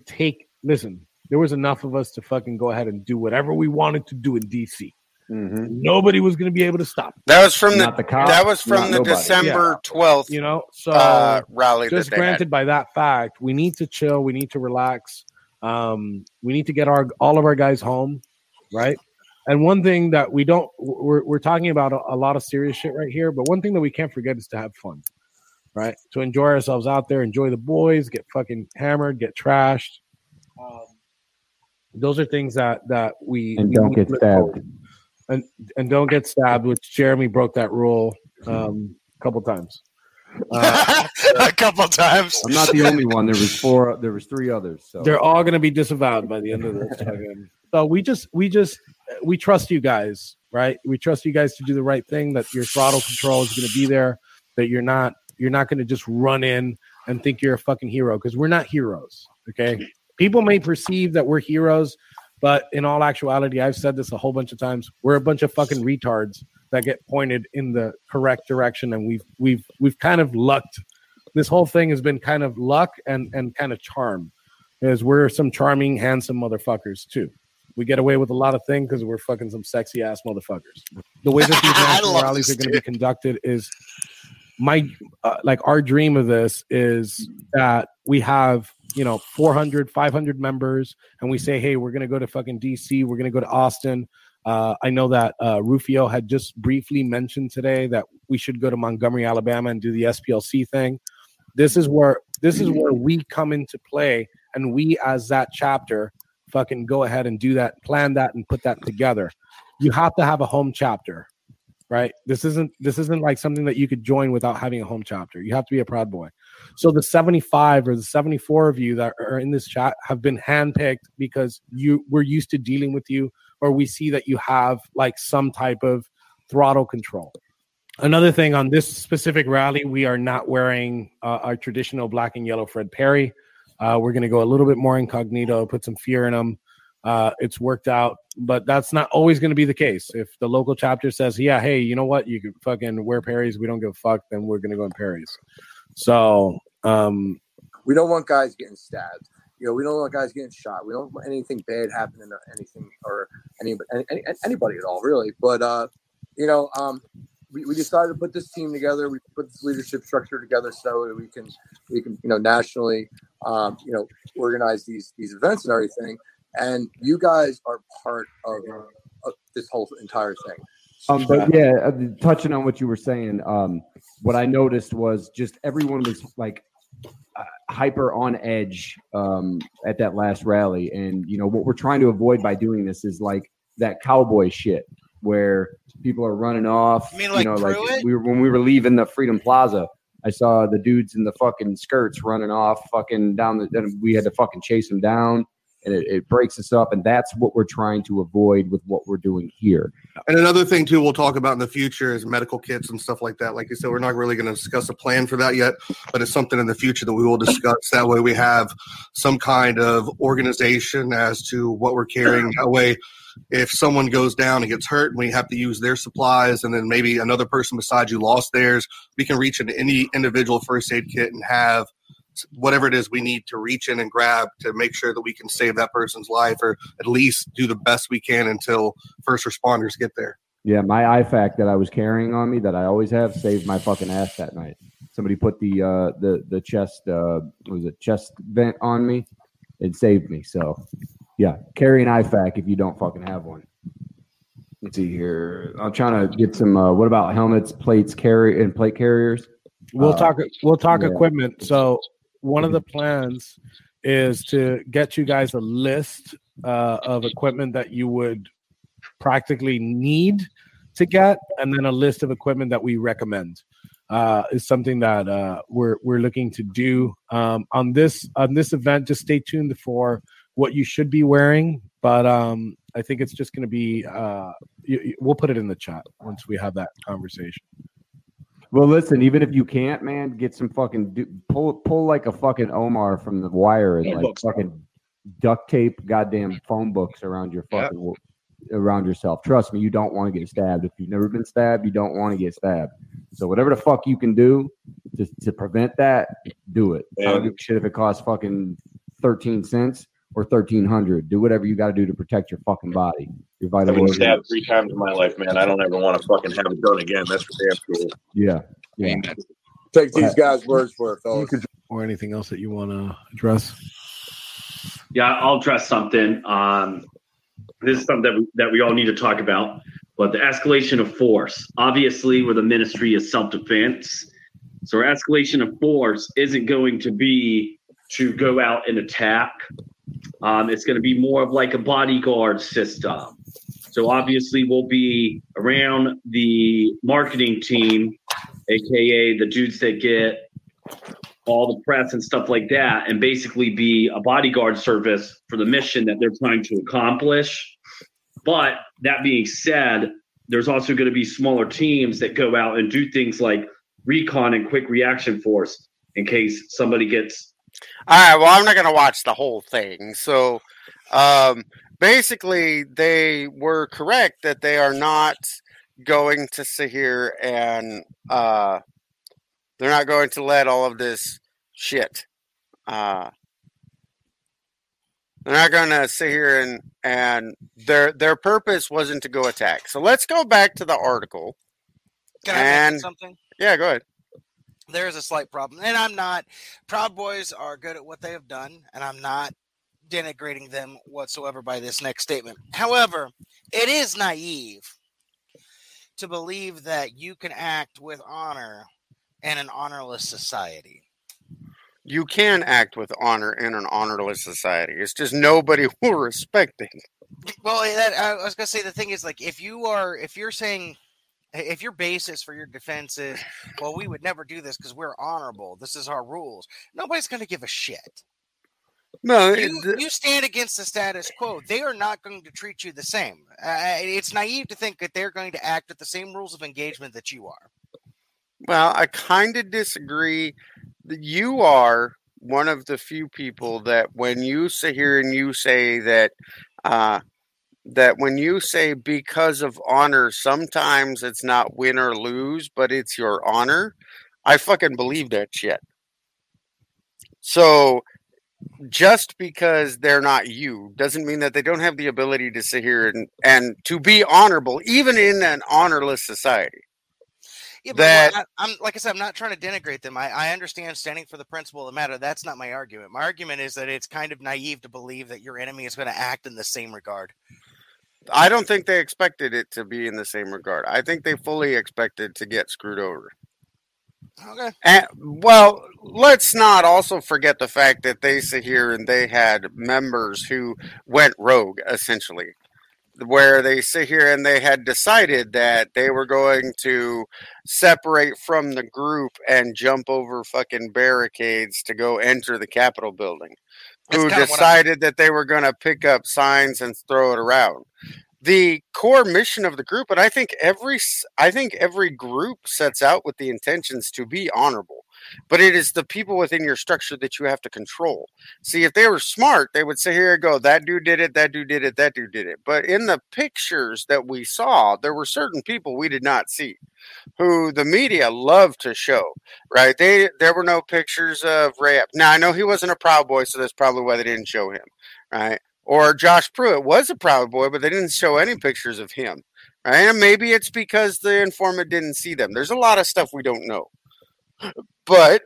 there was enough of us to fucking go ahead and do whatever we wanted to do in DC. Mm-hmm. Nobody was going to be able to stop. That was from the cops, that was from the December 12th, rally. Just granted by that fact, we need to chill. We need to relax. We need to get all of our guys home, right? And one thing that we're talking about a lot of serious shit right here, but one thing that we can't forget is to have fun, right? To enjoy ourselves out there, enjoy the boys, get fucking hammered, get trashed. Those are things that we don't get stabbed. And don't get stabbed, which Jeremy broke that rule a couple times. A couple times. I'm not the only one. There was four. There was three others. So they're all going to be disavowed by the end of this. So we just we trust you guys, right? We trust you guys to do the right thing, that your throttle control is going to be there, that you're not going to just run in and think you're a fucking hero, because we're not heroes, okay? People may perceive that we're heroes, but in all actuality, I've said this a whole bunch of times, we're a bunch of fucking retards that get pointed in the correct direction, and we've kind of lucked. This whole thing has been kind of luck and kind of charm, because we're some charming, handsome motherfuckers too. We get away with a lot of things because we're fucking some sexy ass motherfuckers. The way that these rallies are going to be conducted is our dream of this is that we have, 400, 500 members, and we say, hey, we're going to go to fucking DC. We're going to go to Austin. I know that Rufio had just briefly mentioned today that we should go to Montgomery, Alabama and do the SPLC thing. This is where we come into play, and we as that chapter fucking go ahead and do that, plan that, and put that together. You have to have a home chapter, right? This isn't like something that you could join without having a home chapter. You have to be a Proud Boy. So the 75 or the 74 of you that are in this chat have been handpicked because we're used to dealing with you, or we see that you have like some type of throttle control. Another thing, on this specific rally, we are not wearing our traditional black and yellow Fred Perry. We're going to go a little bit more incognito, put some fear in them. It's worked out, but that's not always going to be the case. If the local chapter says, yeah, hey, you know what? You can fucking wear Perry's. We don't give a fuck. Then we're going to go in Perry's. So we don't want guys getting stabbed. We don't want guys getting shot. We don't want anything bad happening to anything or anybody at all, really. But, we decided to put this team together. We put this leadership structure together so that we can nationally, organize these events and everything. And you guys are part of this whole entire thing. But yeah, touching on what you were saying, what I noticed was just everyone was like hyper on edge at that last rally. And, what we're trying to avoid by doing this is like that cowboy shit where people are running off. When we were leaving the Freedom Plaza, I saw the dudes in the fucking skirts running off fucking down. Then we had to fucking chase them down. And it breaks us up. And that's what we're trying to avoid with what we're doing here. And another thing, too, we'll talk about in the future is medical kits and stuff like that. Like you said, we're not really going to discuss a plan for that yet, but it's something in the future that we will discuss. That way we have some kind of organization as to what we're carrying. That way, if someone goes down and gets hurt and we have to use their supplies, and then maybe another person beside you lost theirs, we can reach into any individual first aid kit and have whatever it is we need to reach in and grab to make sure that we can save that person's life, or at least do the best we can until first responders get there. Yeah, my IFAC that I was carrying on me that I always have saved my fucking ass that night. Somebody put the chest chest vent on me. It saved me. So yeah, carry an IFAC if you don't fucking have one. Let's see here. I'm trying to get some. What about helmets, plates, plate carriers? We'll talk equipment. So. One of the plans is to get you guys a list of equipment that you would practically need to get, and then a list of equipment that we recommend. Is something that we're looking to do on this event. Just stay tuned for what you should be wearing, but I think it's just going to be. We'll put it in the chat once we have that conversation. Well, listen, even if you can't, man, get some fucking pull like a fucking Omar from The Wire and fucking duct tape goddamn phone books around your fucking around yourself. Trust me, you don't want to get stabbed. If you've never been stabbed, you don't want to get stabbed. So whatever the fuck you can do to prevent that, do it. I don't give a shit if it costs fucking 13 cents or 1,300. Do whatever you got to do to protect your fucking body. Your vital. I've been stabbed 3 times in my life, man. I don't ever want to fucking have it done again. That's for damn sure. Yeah. Take these guys' words for it, fellas. Or anything else that you want to address? Yeah, I'll address something. This is something that we all need to talk about. But the escalation of force. Obviously, where the ministry is self-defense. So our escalation of force isn't going to be to go out and attack. It's going to be more of like a bodyguard system. So obviously we'll be around the marketing team, aka the dudes that get all the press and stuff like that, and basically be a bodyguard service for the mission that they're trying to accomplish. But that being said, there's also going to be smaller teams that go out and do things like recon and quick reaction force in case somebody gets. All right. Well, I'm not going to watch the whole thing. So basically, they were correct that they are not going to sit here and they're not going to let all of this shit. They're not going to sit here and their purpose wasn't to go attack. So let's go back to the article. Can I mention something? Yeah, go ahead. There is a slight problem. And I'm not. Proud Boys are good at what they have done, and I'm not denigrating them whatsoever by this next statement. However, it is naive to believe that you can act with honor in an honorless society. You can act with honor in an honorless society. It's just nobody will respect it. Well, I was going to say, the thing is, like, if your basis for your defense is, well, we would never do this because we're honorable, this is our rules, nobody's going to give a shit. No, you stand against the status quo. They are not going to treat you the same. It's naive to think that they're going to act with the same rules of engagement that you are. Well, I kind of disagree. You are one of the few people that when you sit here and you say that, that when you say because of honor, sometimes it's not win or lose, but it's your honor. I fucking believe that shit. So just because they're not you doesn't mean that they don't have the ability to sit here and to be honorable, even in an honorless society. Yeah, but I'm like I said, I'm not trying to denigrate them. I understand standing for the principle of the matter. That's not my argument. My argument is that it's kind of naive to believe that your enemy is going to act in the same regard. I don't think they expected it to be in the same regard. I think they fully expected to get screwed over. Okay. And, well, let's not also forget the fact that they sit here and they had members who went rogue, essentially, where they sit here and they had decided that they were going to separate from the group and jump over fucking barricades to go enter the Capitol building, who decided that they were going to pick up signs and throw it around. The core mission of the group, and I think every group sets out with the intentions to be honorable, but it is the people within your structure that you have to control. See, if they were smart, they would say, here you go, that dude did it, that dude did it, that dude did it. But in the pictures that we saw, there were certain people we did not see, who the media loved to show, right? There were no pictures of Ray Epps. Now, I know he wasn't a Proud Boy, so that's probably why they didn't show him, right? Or Josh Pruitt was a Proud Boy, but they didn't show any pictures of him, right? And maybe it's because the informant didn't see them. There's a lot of stuff we don't know. But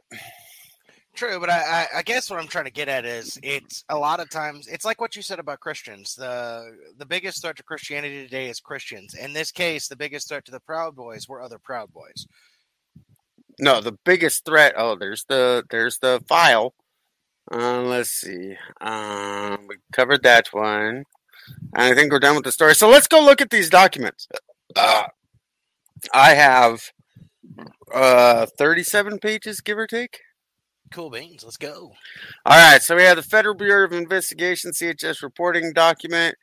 true, but I guess what I'm trying to get at is it's a lot of times it's like what you said about Christians. The biggest threat to Christianity today is Christians. In this case, the biggest threat to the Proud Boys were other Proud Boys. No, the biggest threat. Oh, there's the file. Let's see. We covered that one. I think we're done with the story. So let's go look at these documents. I have 37 pages, give or take. Cool beans. Let's go. All right. So we have the Federal Bureau of Investigation, CHS reporting document.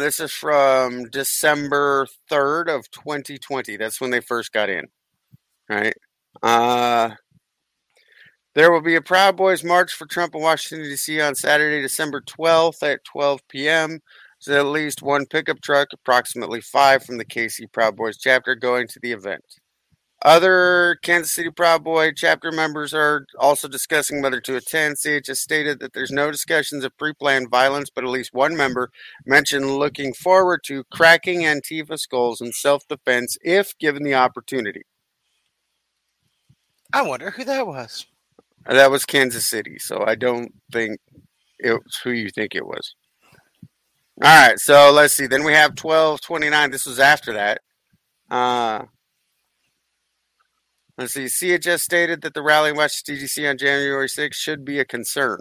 This is from December 3rd of 2020. That's when they first got in. All right. There will be a Proud Boys march for Trump in Washington, D.C. on Saturday, December 12th at 12 p.m. So at least one pickup truck, approximately 5 from the KC Proud Boys chapter, going to the event. Other Kansas City Proud Boy chapter members are also discussing whether to attend. CHS stated that there's no discussions of pre-planned violence, but at least one member mentioned looking forward to cracking Antifa skulls in self-defense if given the opportunity. I wonder who that was. That was Kansas City, so I don't think it was who you think it was. All right, so let's see. Then we have 12/29. This was after that. Let's see. CHS stated that the rally in Washington, D.C. on January 6th should be a concern.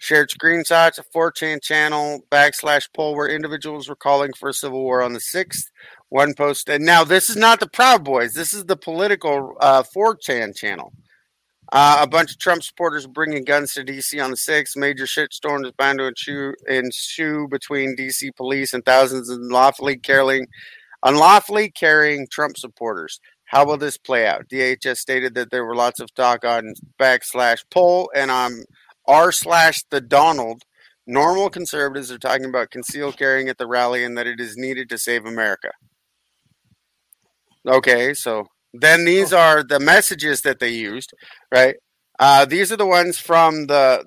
Shared screenshots of 4chan channel /poll where individuals were calling for a civil war on the 6th. One post. And now this is not the Proud Boys. This is the political 4chan channel. A bunch of Trump supporters bringing guns to D.C. on the 6th. Major shitstorm is bound to ensue between D.C. police and thousands of unlawfully carrying Trump supporters. How will this play out? DHS stated that there were lots of talk on /poll and on r/the Donald. Normal conservatives are talking about concealed carrying at the rally and that it is needed to save America. Okay, so then these are the messages that they used, right? These are the ones from the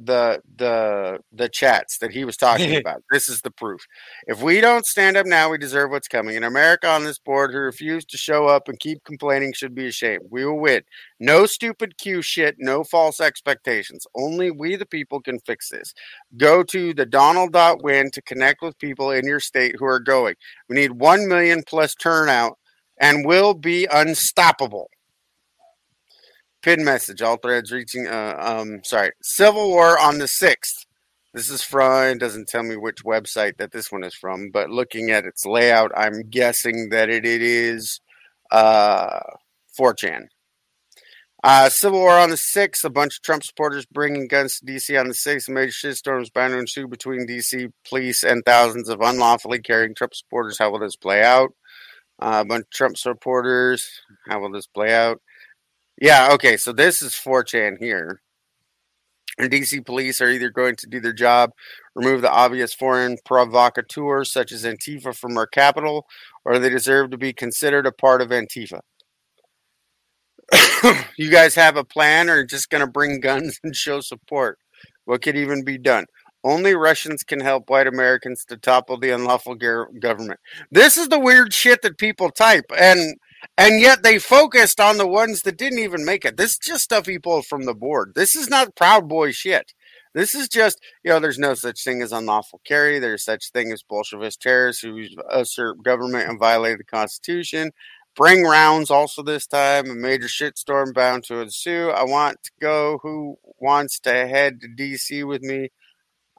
chats that he was talking about. This is the proof. If we don't stand up now, we deserve what's coming. And America on this board who refuse to show up and keep complaining should be ashamed. We will win. No stupid Q shit. No false expectations. Only we the people can fix this. Go to thedonald.win to connect with people in your state who are going. We need 1 million plus turnout and we'll be unstoppable. Pin message, all threads reaching, Civil War on the 6th. This is from, it doesn't tell me which website that this one is from, but looking at its layout, I'm guessing that it is 4chan. Civil War on the 6th, a bunch of Trump supporters bringing guns to D.C. on the 6th. Major shitstorms bound to ensue between D.C. police and thousands of unlawfully carrying Trump supporters. How will this play out? A bunch of Trump supporters. How will this play out? Yeah, okay, so this is 4chan here. And D.C. police are either going to do their job, remove the obvious foreign provocateurs such as Antifa from our capital, or they deserve to be considered a part of Antifa. You guys have a plan or just going to bring guns and show support? What could even be done? Only Russians can help white Americans to topple the unlawful government. This is the weird shit that people type, and yet they focused on the ones that didn't even make it. This is just stuff he pulled from the board. This is not Proud Boy shit. This is just, you know, there's no such thing as unlawful carry. There's such thing as Bolshevist terrorists who usurp government and violate the Constitution. Bring rounds also this time. A major shitstorm bound to ensue. I want to go. Who wants to head to D.C. with me?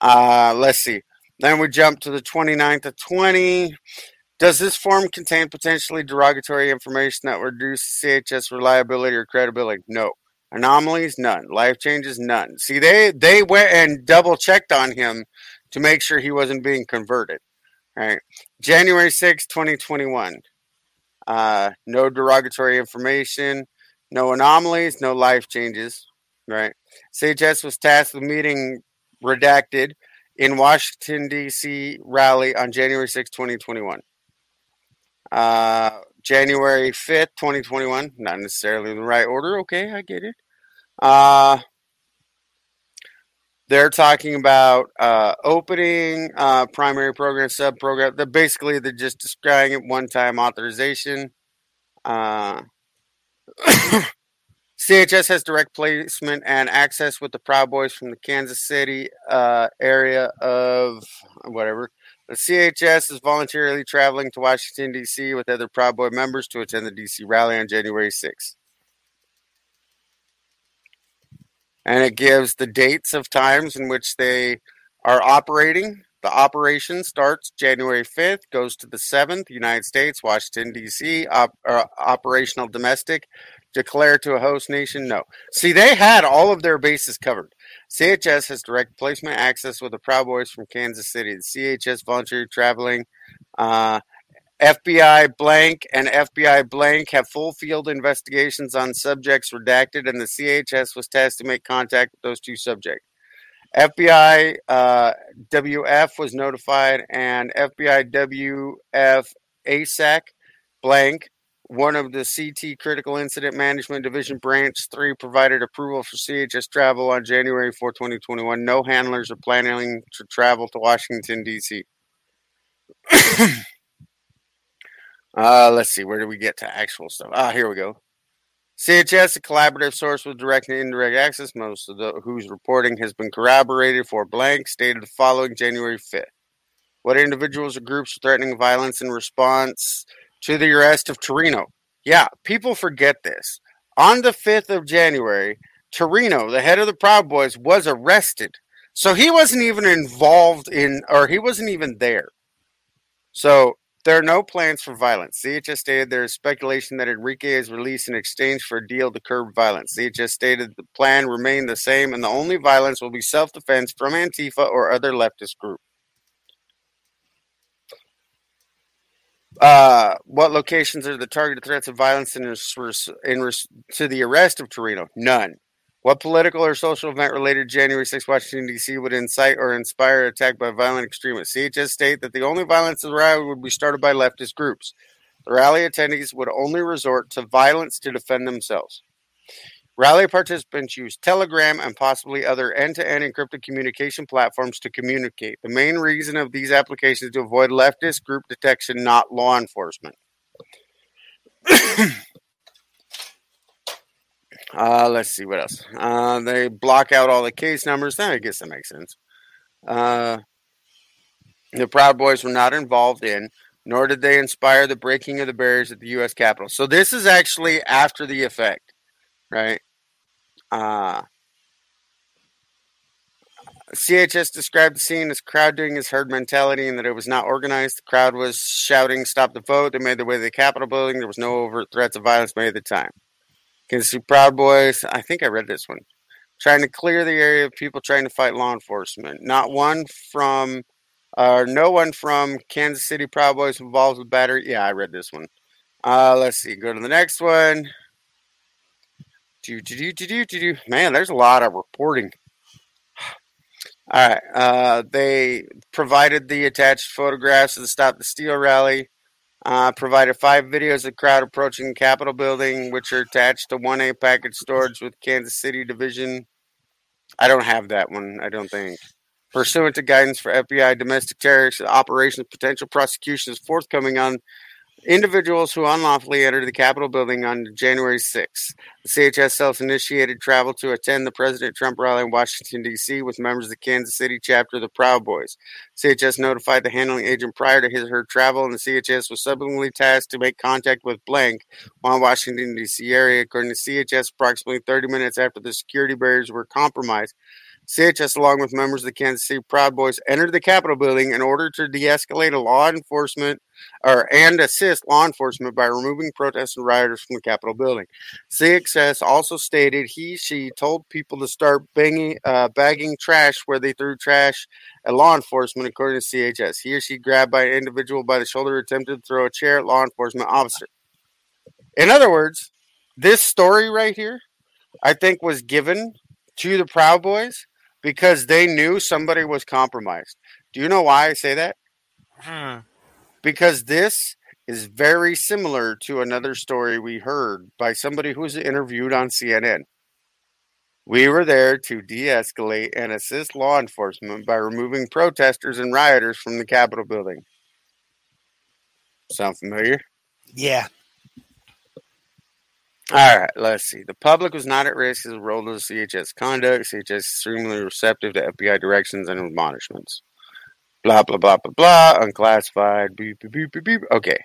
Let's see. Then we jump to the 29th of 20. Does this form contain potentially derogatory information that would reduce CHS reliability or credibility? No. Anomalies? None. Life changes? None. See, they went and double-checked on him to make sure he wasn't being converted. All right. January 6, 2021. No derogatory information. No anomalies. No life changes. Right. CHS was tasked with meeting redacted in Washington, D.C. rally on January 6, 2021. January 5th, 2021. Not necessarily in the right order. Okay, I get it. They're talking about opening primary program, sub-program. They're just describing it one-time authorization. CHS has direct placement and access with the Proud Boys from the Kansas City area of whatever. The CHS is voluntarily traveling to Washington, D.C. with other Proud Boy members to attend the D.C. rally on January 6th. And it gives the dates of times in which they are operating. The operation starts January 5th, goes to the 7th, United States, Washington, D.C., operational domestic, declare to a host nation, no. See, they had all of their bases covered. CHS has direct placement access with the Proud Boys from Kansas City. The CHS volunteer traveling, FBI blank and FBI blank have full field investigations on subjects redacted, and the CHS was tasked to make contact with those two subjects. FBI WF was notified, and FBI WF ASAC blank, one of the CT Critical Incident Management Division Branch 3, provided approval for CHS travel on January 4, 2021. No handlers are planning to travel to Washington, D.C. Let's see. Where do we get to actual stuff? Here we go. CHS, a collaborative source with direct and indirect access, most of whose reporting has been corroborated for blank, stated the following January 5th. What individuals or groups are threatening violence in response to the arrest of Torino. Yeah, people forget this. On the 5th of January, Torino, the head of the Proud Boys, was arrested. So he wasn't even involved in, or he wasn't even there. So There are no plans for violence. CHS stated there is speculation that Enrique is released in exchange for a deal to curb violence. CHS stated the plan remained the same and the only violence will be self-defense from Antifa or other leftist group. What locations are the targeted threats of violence in response to the arrest of Torino? None. What political or social event related January 6, Washington, D.C. would incite or inspire attack by violent extremists? CHS state that the only violence of the rally would be started by leftist groups. The rally attendees would only resort to violence to defend themselves. Rally participants use Telegram and possibly other end-to-end encrypted communication platforms to communicate. The main reason of these applications is to avoid leftist group detection, not law enforcement. Let's see what else. They block out all the case numbers. I guess that makes sense. The Proud Boys were not involved in, nor did they inspire the breaking of the barriers at the U.S. Capitol. So this is actually after the effect, right? CHS described the scene as crowd doing his herd mentality and that it was not organized. The crowd was shouting, "Stop the vote." They made their way to the Capitol building. There was no overt threats of violence made at the time. You can see Proud Boys, I think I read this one, trying to clear the area of people trying to fight law enforcement. No one from Kansas City Proud Boys involved with battery. Yeah, I read this one. Let's see. Go to the next one. Man, there's a lot of reporting. All right. They provided the attached photographs of the Stop the Steal rally. Provided 5 videos of the crowd approaching the Capitol building, which are attached to 1A package storage with Kansas City Division. I don't have that one, I don't think. Pursuant to guidance for FBI domestic terrorist operations, potential prosecution is forthcoming on individuals who unlawfully entered the Capitol building on January 6th. The CHS self-initiated travel to attend the President Trump rally in Washington, D.C. with members of the Kansas City chapter of the Proud Boys. CHS notified the handling agent prior to her travel, and the CHS was subsequently tasked to make contact with blank while in Washington, D.C. area. According to CHS, approximately 30 minutes after the security barriers were compromised, CHS, along with members of the Kansas City Proud Boys, entered the Capitol building in order to de-escalate assist law enforcement by removing protests and rioters from the Capitol building. CHS also stated she told people to start bagging trash where they threw trash at law enforcement, according to CHS. He or she grabbed by an individual by the shoulder, attempted to throw a chair at law enforcement officer. In other words, this story right here, I think, was given to the Proud Boys because they knew somebody was compromised. Do you know why I say that? Because this is very similar to another story we heard by somebody who was interviewed on CNN. We were there to de-escalate and assist law enforcement by removing protesters and rioters from the Capitol building. Sound familiar? Yeah. All right, let's see. The public was not at risk as a result of CHS conduct. CHS is extremely receptive to FBI directions and admonishments. Blah, blah, blah, blah, blah. Unclassified. Beep, beep, beep, beep, beep. Okay.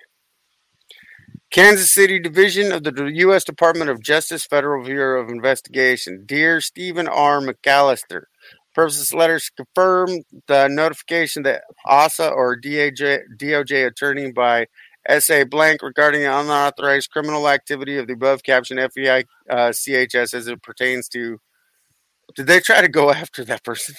Kansas City Division of the U.S. Department of Justice Federal Bureau of Investigation. Dear Stephen R. McAllister, purpose of this letter is to confirm the notification that ASA or DOJ attorney by S.A. blank regarding the unauthorized criminal activity of the above-captioned FBI CHS as it pertains to... Did they try to go after that person?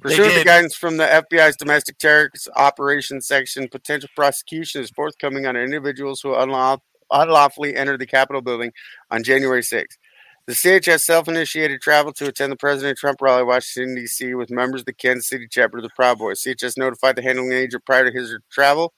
Pursuant to guidance from the FBI's Domestic Terrorist Operations Section, potential prosecution is forthcoming on individuals who unlawfully entered the Capitol building on January 6th. The CHS self-initiated travel to attend the President Trump rally in Washington, D.C. with members of the Kansas City chapter of the Proud Boys. CHS notified the handling agent prior to his travel.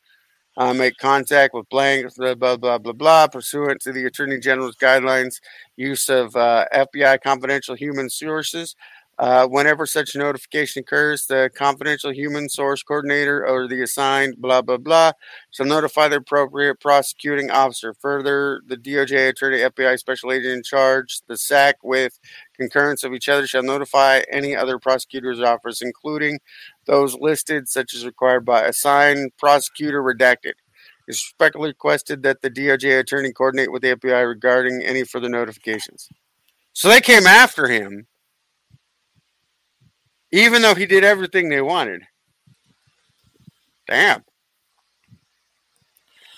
Make contact with blank, blah, blah, blah, blah, blah, pursuant to the Attorney General's guidelines, use of FBI confidential human sources. Whenever such notification occurs, the confidential human source coordinator or the assigned, blah, blah, blah, shall notify the appropriate prosecuting officer. Further, the DOJ attorney, FBI special agent in charge, the SAC, with concurrence of each other, shall notify any other prosecutor's office, including those listed, such as required by assigned prosecutor redacted. It's respectfully requested that the DOJ attorney coordinate with the FBI regarding any further notifications. So they came after him, even though he did everything they wanted. Damn.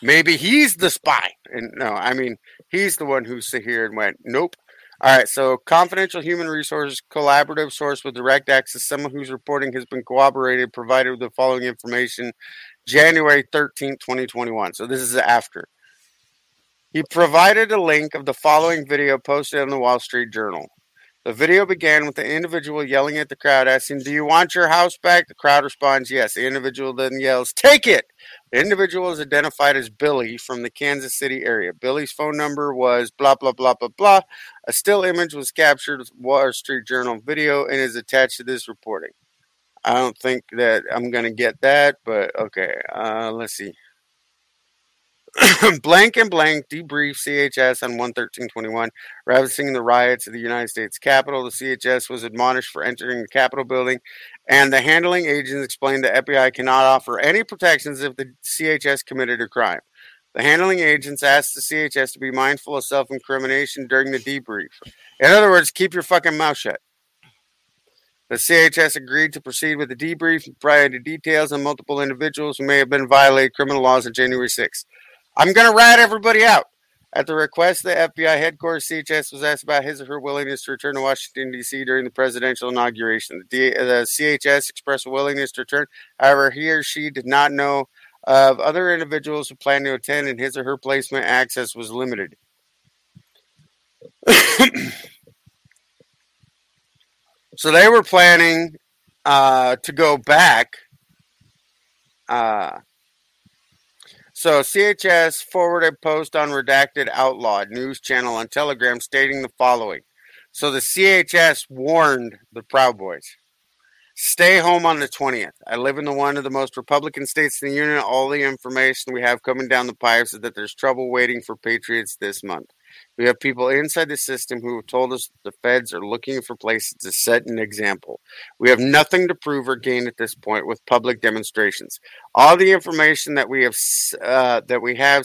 Maybe he's the spy. And no, I mean, he's the one who sat here and went, nope. All right, so confidential human resources, collaborative source with direct access. Someone whose reporting has been corroborated, provided with the following information, January 13th, 2021. So this is after. He provided a link of the following video posted on the Wall Street Journal. The video began with the individual yelling at the crowd, asking, do you want your house back? The crowd responds, yes. The individual then yells, take it. The individual is identified as Billy from the Kansas City area. Billy's phone number was blah, blah, blah, blah, blah. A still image was captured with Wall Street Journal video and is attached to this reporting. I don't think that I'm going to get that, but okay. Let's see. Blank and blank debrief CHS on 1/13/21, ravaging the riots at the United States Capitol. The CHS was admonished for entering the Capitol building, and the handling agents explained the FBI cannot offer any protections if the CHS committed a crime. The handling agents asked the CHS to be mindful of self-incrimination during the debrief. In other words, keep your fucking mouth shut. The CHS agreed to proceed with the debrief prior to details on multiple individuals who may have been violated criminal laws on January 6th. I'm going to rat everybody out. At the request of the FBI headquarters, CHS was asked about his or her willingness to return to Washington, D.C. during the presidential inauguration. The CHS expressed a willingness to return. However, he or she did not know of other individuals who planned to attend, and his or her placement access was limited. So they were planning to go back. So CHS forwarded post on Redacted Outlaw news channel on Telegram stating the following. So the CHS warned the Proud Boys. Stay home on the 20th. I live in the one of the most Republican states in the union. All the information we have coming down the pipes is that there's trouble waiting for patriots this month. We have people inside the system who have told us the feds are looking for places to set an example. We have nothing to prove or gain at this point with public demonstrations. All the information that we have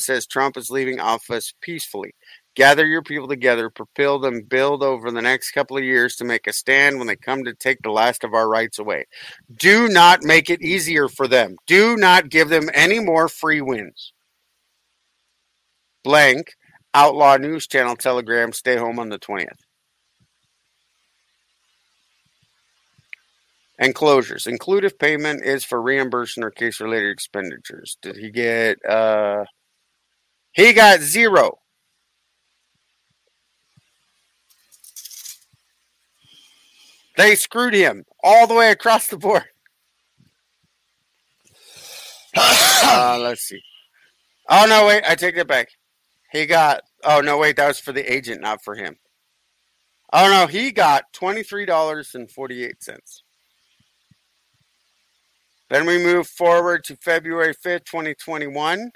says Trump is leaving office peacefully. Gather your people together, propel them, build over the next couple of years to make a stand when they come to take the last of our rights away. Do not make it easier for them. Do not give them any more free wins. Blank. Outlaw News Channel Telegram, stay home on the 20th. Enclosures. Inclusive payment is for reimbursement or case-related expenditures. Did he get... he got zero. They screwed him all the way across the board. Let's see. Oh, no, wait. I take that back. He got, oh, no, wait, that was for the agent, not for him. Oh, no, he got $23.48. Then we move forward to February 5th, 2021.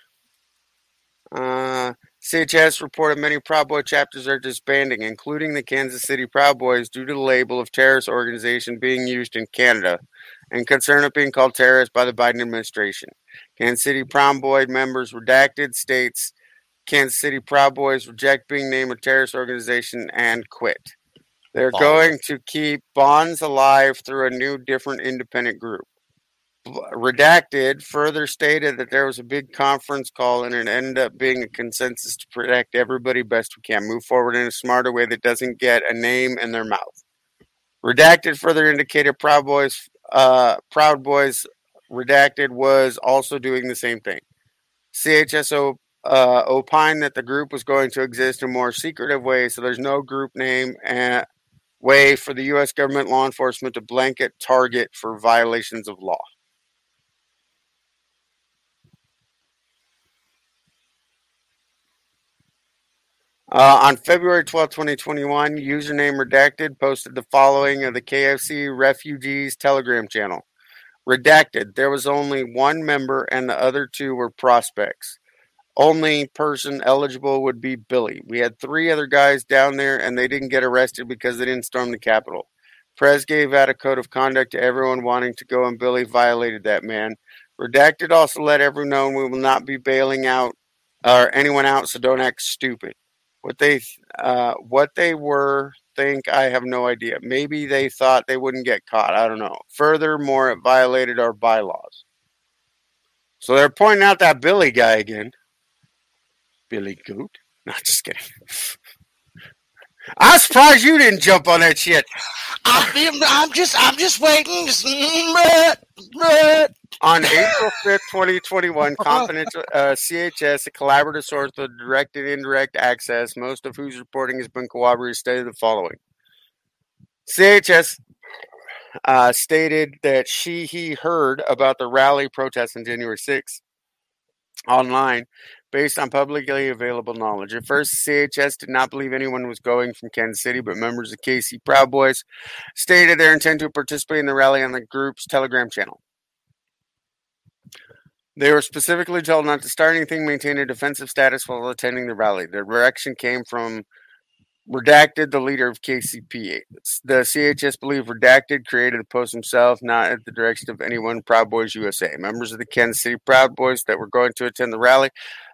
CHS reported many Proud Boy chapters are disbanding, including the Kansas City Proud Boys, due to the label of terrorist organization being used in Canada and concern of being called terrorist by the Biden administration. Kansas City Proud Boy members redacted states, Kansas City Proud Boys reject being named a terrorist organization and quit. They're going to keep bonds alive through a new, different, independent group. Redacted further stated that there was a big conference call and it ended up being a consensus to protect everybody best we can. Move forward in a smarter way that doesn't get a name in their mouth. Redacted further indicated Proud Boys Redacted was also doing the same thing. CHSO opined that the group was going to exist in more secretive ways, so there's no group name and way for the U.S. government law enforcement to blanket target for violations of law. On February 12, 2021, username Redacted posted the following of the KFC Refugees Telegram channel. Redacted, there was only one member and the other two were prospects. Only person eligible would be Billy. We had three other guys down there, and they didn't get arrested because they didn't storm the Capitol. Prez gave out a code of conduct to everyone wanting to go, and Billy violated that, man. Redacted also let everyone know we will not be bailing out or anyone out, so don't act stupid. What they think, I have no idea. Maybe they thought they wouldn't get caught. I don't know. Furthermore, it violated our bylaws. So they're pointing out that Billy guy again. Billy Goat. No, just kidding. I'm surprised you didn't jump on that shit. I'm just waiting. On April 5th, 2021, Confidential CHS, a collaborative source with direct and indirect access, most of whose reporting has been corroborated, stated the following. CHS stated that he heard about the rally protest on January 6th online based on publicly available knowledge. At first, CHS did not believe anyone was going from Kansas City, but members of KC Proud Boys stated their intent to participate in the rally on the group's Telegram channel. They were specifically told not to start anything, maintain a defensive status while attending the rally. Their direction came from Redacted, the leader of KCP. The CHS believe Redacted created a post himself, not at the direction of anyone. Proud Boys USA. Members of the Kansas City Proud Boys that were going to attend the rally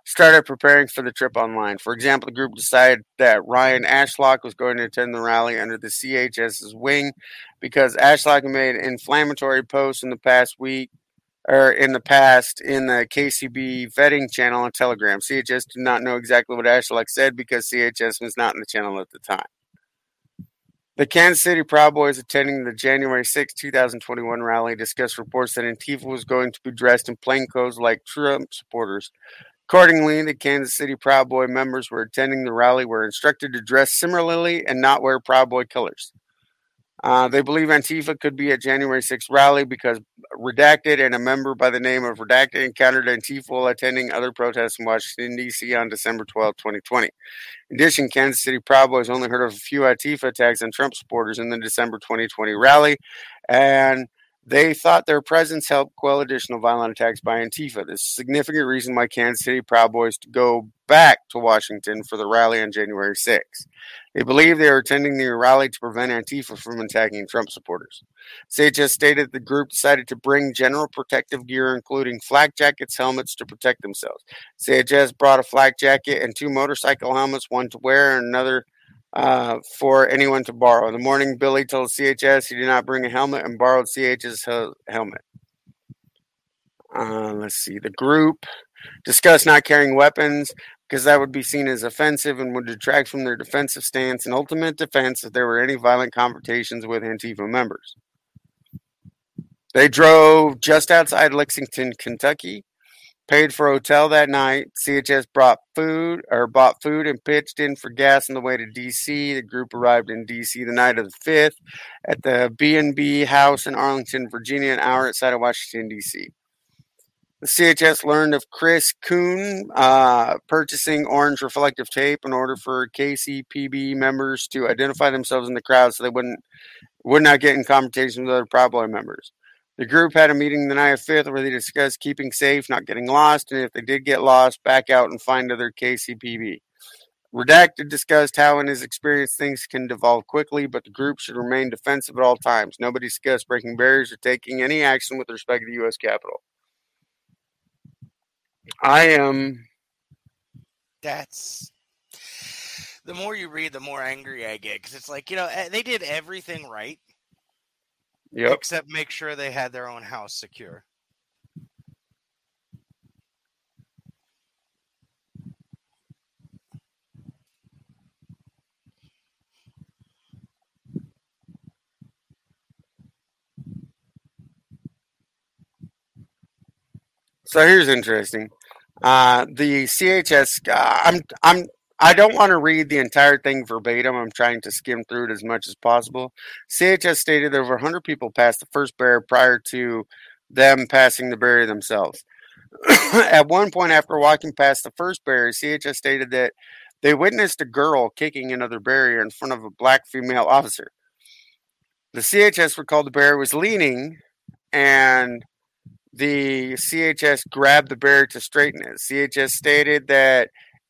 started preparing for the trip online. For example, the group decided that Ryan Ashlock was going to attend the rally under the CHS's wing because Ashlock made inflammatory posts in the KCB vetting channel on Telegram. CHS did not know exactly what Ashlock said because CHS was not in the channel at the time. The Kansas City Proud Boys attending the January 6, 2021 rally discussed reports that Antifa was going to be dressed in plain clothes like Trump supporters. Accordingly, the Kansas City Proud Boy members were attending the rally were instructed to dress similarly and not wear Proud Boy colors. They believe Antifa could be at January 6th rally because Redacted and a member by the name of Redacted encountered Antifa while attending other protests in Washington, D.C. on December 12, 2020. In addition, Kansas City Proud Boys only heard of a few Antifa attacks on Trump supporters in the December 2020 rally, and they thought their presence helped quell additional violent attacks by Antifa. This is a significant reason why Kansas City Proud Boys to go back to Washington for the rally on January 6th. They believe they are attending the rally to prevent Antifa from attacking Trump supporters. CHS stated the group decided to bring general protective gear, including flak jackets, helmets, to protect themselves. CHS brought a flak jacket and two motorcycle helmets, one to wear and another for anyone to borrow. In the morning, Billy told CHS he did not bring a helmet and borrowed CHS' helmet. Let's see. The group discussed not carrying weapons because that would be seen as offensive and would detract from their defensive stance and ultimate defense if there were any violent confrontations with Antifa members. They drove just outside Lexington, Kentucky, paid for a hotel that night. CHS bought food and pitched in for gas on the way to D.C. The group arrived in D.C. the night of the 5th at the B&B house in Arlington, Virginia, an hour outside of Washington, D.C. The CHS learned of Chris Kuhn purchasing orange reflective tape in order for KCPB members to identify themselves in the crowd so they would not get in confrontation with other Proud Boy members. The group had a meeting the night of 5th where they discussed keeping safe, not getting lost, and if they did get lost, back out and find other KCPB. Redacted discussed how in his experience things can devolve quickly, but the group should remain defensive at all times. Nobody discussed breaking barriers or taking any action with respect to the U.S. Capitol. The more you read, the more angry I get, because it's like, they did everything right. Yep. Except make sure they had their own house secure. So here's interesting. The CHS. I don't want to read the entire thing verbatim. I'm trying to skim through it as much as possible. CHS stated that over 100 people passed the first barrier prior to them passing the barrier themselves. At one point, after walking past the first barrier, CHS stated that they witnessed a girl kicking another barrier in front of a black female officer. The CHS recalled the barrier was leaning, and the CHS grabbed the barrier to straighten it. CHS stated that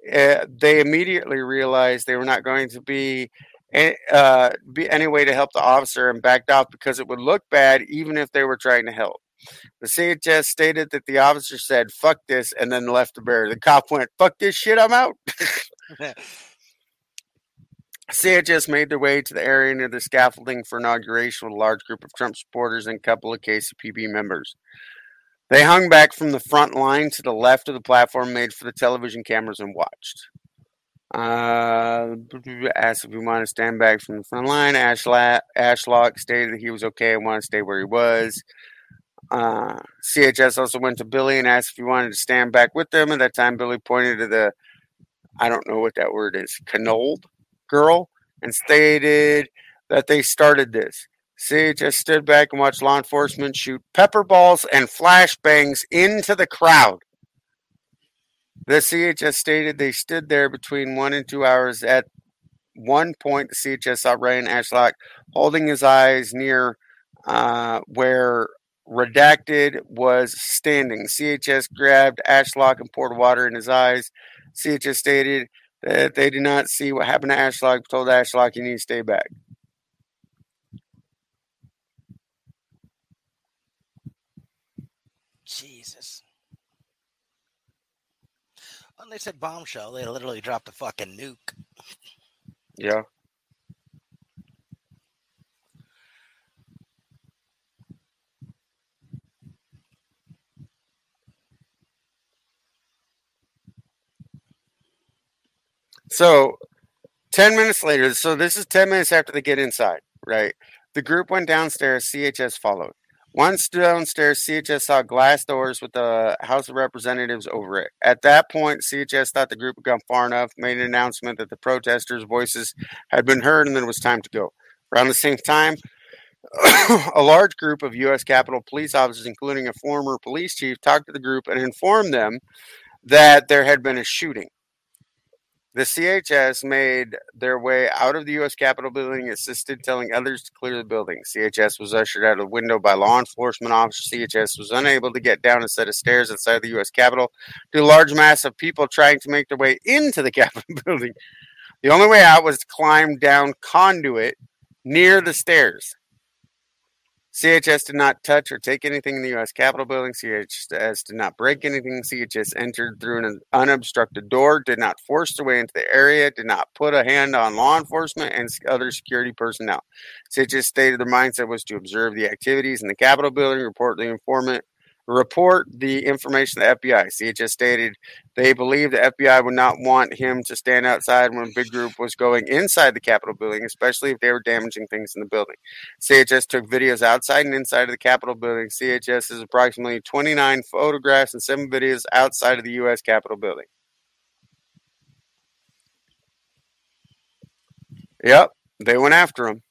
they immediately realized they were not going to be any way to help the officer and backed off because it would look bad even if they were trying to help. The CHS stated that the officer said, "Fuck this," and then left the barrier. The cop went, "Fuck this shit, I'm out." CHS made their way to the area near the scaffolding for inauguration with a large group of Trump supporters and a couple of KCPB members. They hung back from the front line to the left of the platform made for the television cameras and watched. Asked if we wanted to stand back from the front line. Ashlock stated that he was okay and wanted to stay where he was. CHS also went to Billy and asked if he wanted to stand back with them. At that time, Billy pointed to the, I don't know what that word is, canold girl, and stated that they started this. CHS stood back and watched law enforcement shoot pepper balls and flashbangs into the crowd. The CHS stated they stood there between 1 and 2 hours. At one point, the CHS saw Ryan Ashlock holding his eyes near where Redacted was standing. CHS grabbed Ashlock and poured water in his eyes. CHS stated that they did not see what happened to Ashlock, told Ashlock he needs to stay back. Jesus. When they said bombshell, they literally dropped a fucking nuke. Yeah. So 10 minutes later, so this is 10 minutes after they get inside, right? The group went downstairs. CHS followed. Once downstairs, CHS saw glass doors with the House of Representatives over it. At that point, CHS thought the group had gone far enough, made an announcement that the protesters' voices had been heard and that it was time to go. Around the same time, a large group of U.S. Capitol police officers, including a former police chief, talked to the group and informed them that there had been a shooting. The CHS made their way out of the U.S. Capitol building, assisted telling others to clear the building. CHS was ushered out of the window by law enforcement officers. CHS was unable to get down a set of stairs inside the U.S. Capitol due to a large mass of people trying to make their way into the Capitol building. The only way out was to climb down conduit near the stairs. CHS did not touch or take anything in the U.S. Capitol building. CHS did not break anything. CHS entered through an unobstructed door, did not force their way into the area, did not put a hand on law enforcement and other security personnel. CHS stated their mindset was to observe the activities in the Capitol building, report the information to the FBI. CHS stated they believed the FBI would not want him to stand outside when a big group was going inside the Capitol building, especially if they were damaging things in the building. CHS took videos outside and inside of the Capitol building. CHS has approximately 29 photographs and 7 videos outside of the U.S. Capitol building. Yep, they went after him.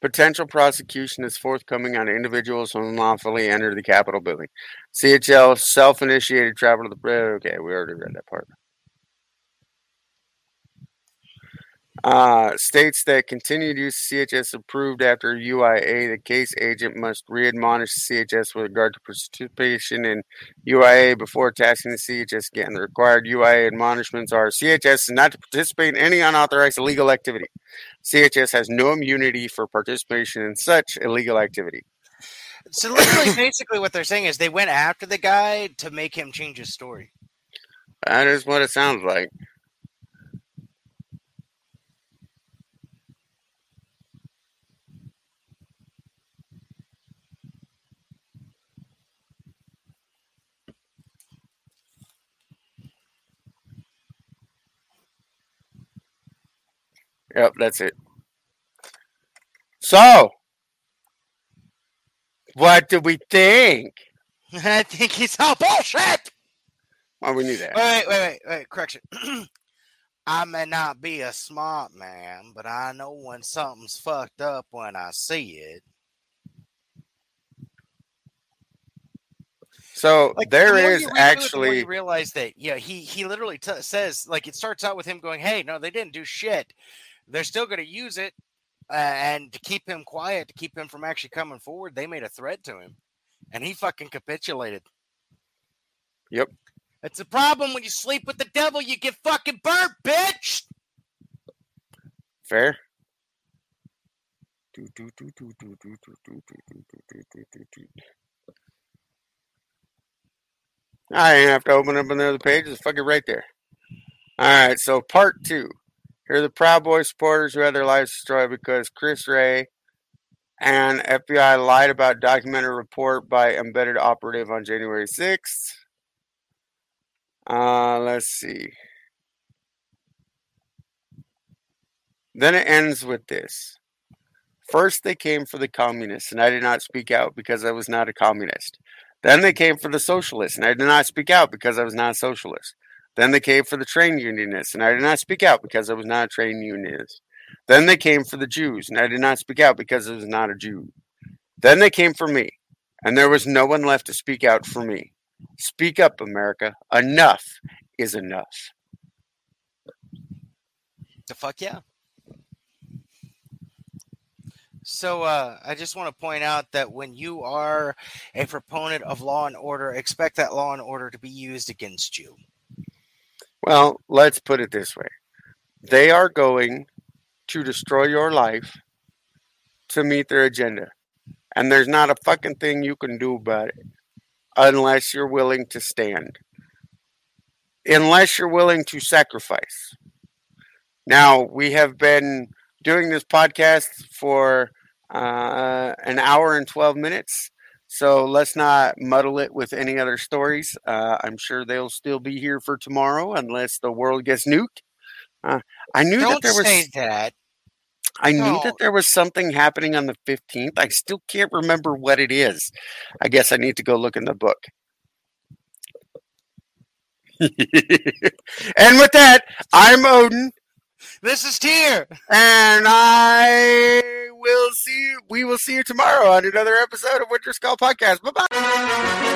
Potential prosecution is forthcoming on individuals who unlawfully enter the Capitol building. CHL self-initiated travel to the... Okay, we already read that part. States that continue to use CHS approved after UIA, the case agent must re-admonish CHS with regard to participation in UIA before tasking the CHS again. The required UIA admonishments are CHS is not to participate in any unauthorized illegal activity. CHS has no immunity for participation in such illegal activity. So literally, basically what they're saying is they went after the guy to make him change his story. That is what it sounds like. Yep, that's it. So, what do we think? I think he's all bullshit. Well, we knew that. Wait. Correction. I may not be a smart man, but I know when something's fucked up when I see it. So like, there is actually you realize that. Yeah, he literally says like it starts out with him going, "Hey, no, they didn't do shit." They're still going to use it, and to keep him quiet, to keep him from actually coming forward, they made a threat to him, and he fucking capitulated. Yep. It's a problem when you sleep with the devil, you get fucking burnt, bitch! Fair. I didn't have to open up another page. It's fucking right there. All right, so part 2. Here are the Proud Boy supporters who had their lives destroyed because Chris Wray And FBI lied about documented report by embedded operative on January 6th. Let's see. Then it ends with this. First, they came for the communists, and I did not speak out because I was not a communist. Then they came for the socialists, and I did not speak out because I was not a socialist. Then they came for the trade unionists, and I did not speak out because I was not a trade unionist. Then they came for the Jews, and I did not speak out because I was not a Jew. Then they came for me, and there was no one left to speak out for me. Speak up, America. Enough is enough. The fuck yeah. So I just want to point out that when you are a proponent of law and order, expect that law and order to be used against you. Well, let's put it this way. They are going to destroy your life to meet their agenda. And there's not a fucking thing you can do about it unless you're willing to stand. Unless you're willing to sacrifice. Now, we have been doing this podcast for an hour and 12 minutes. So let's not muddle it with any other stories. I'm sure they'll still be here for tomorrow unless the world gets nuked. I knew that there was something happening on the 15th. I still can't remember what it is. I guess I need to go look in the book. And with that, I'm Odin. This is Tyr. And we will see you tomorrow on another episode of Winter's Call Podcast. Bye-bye.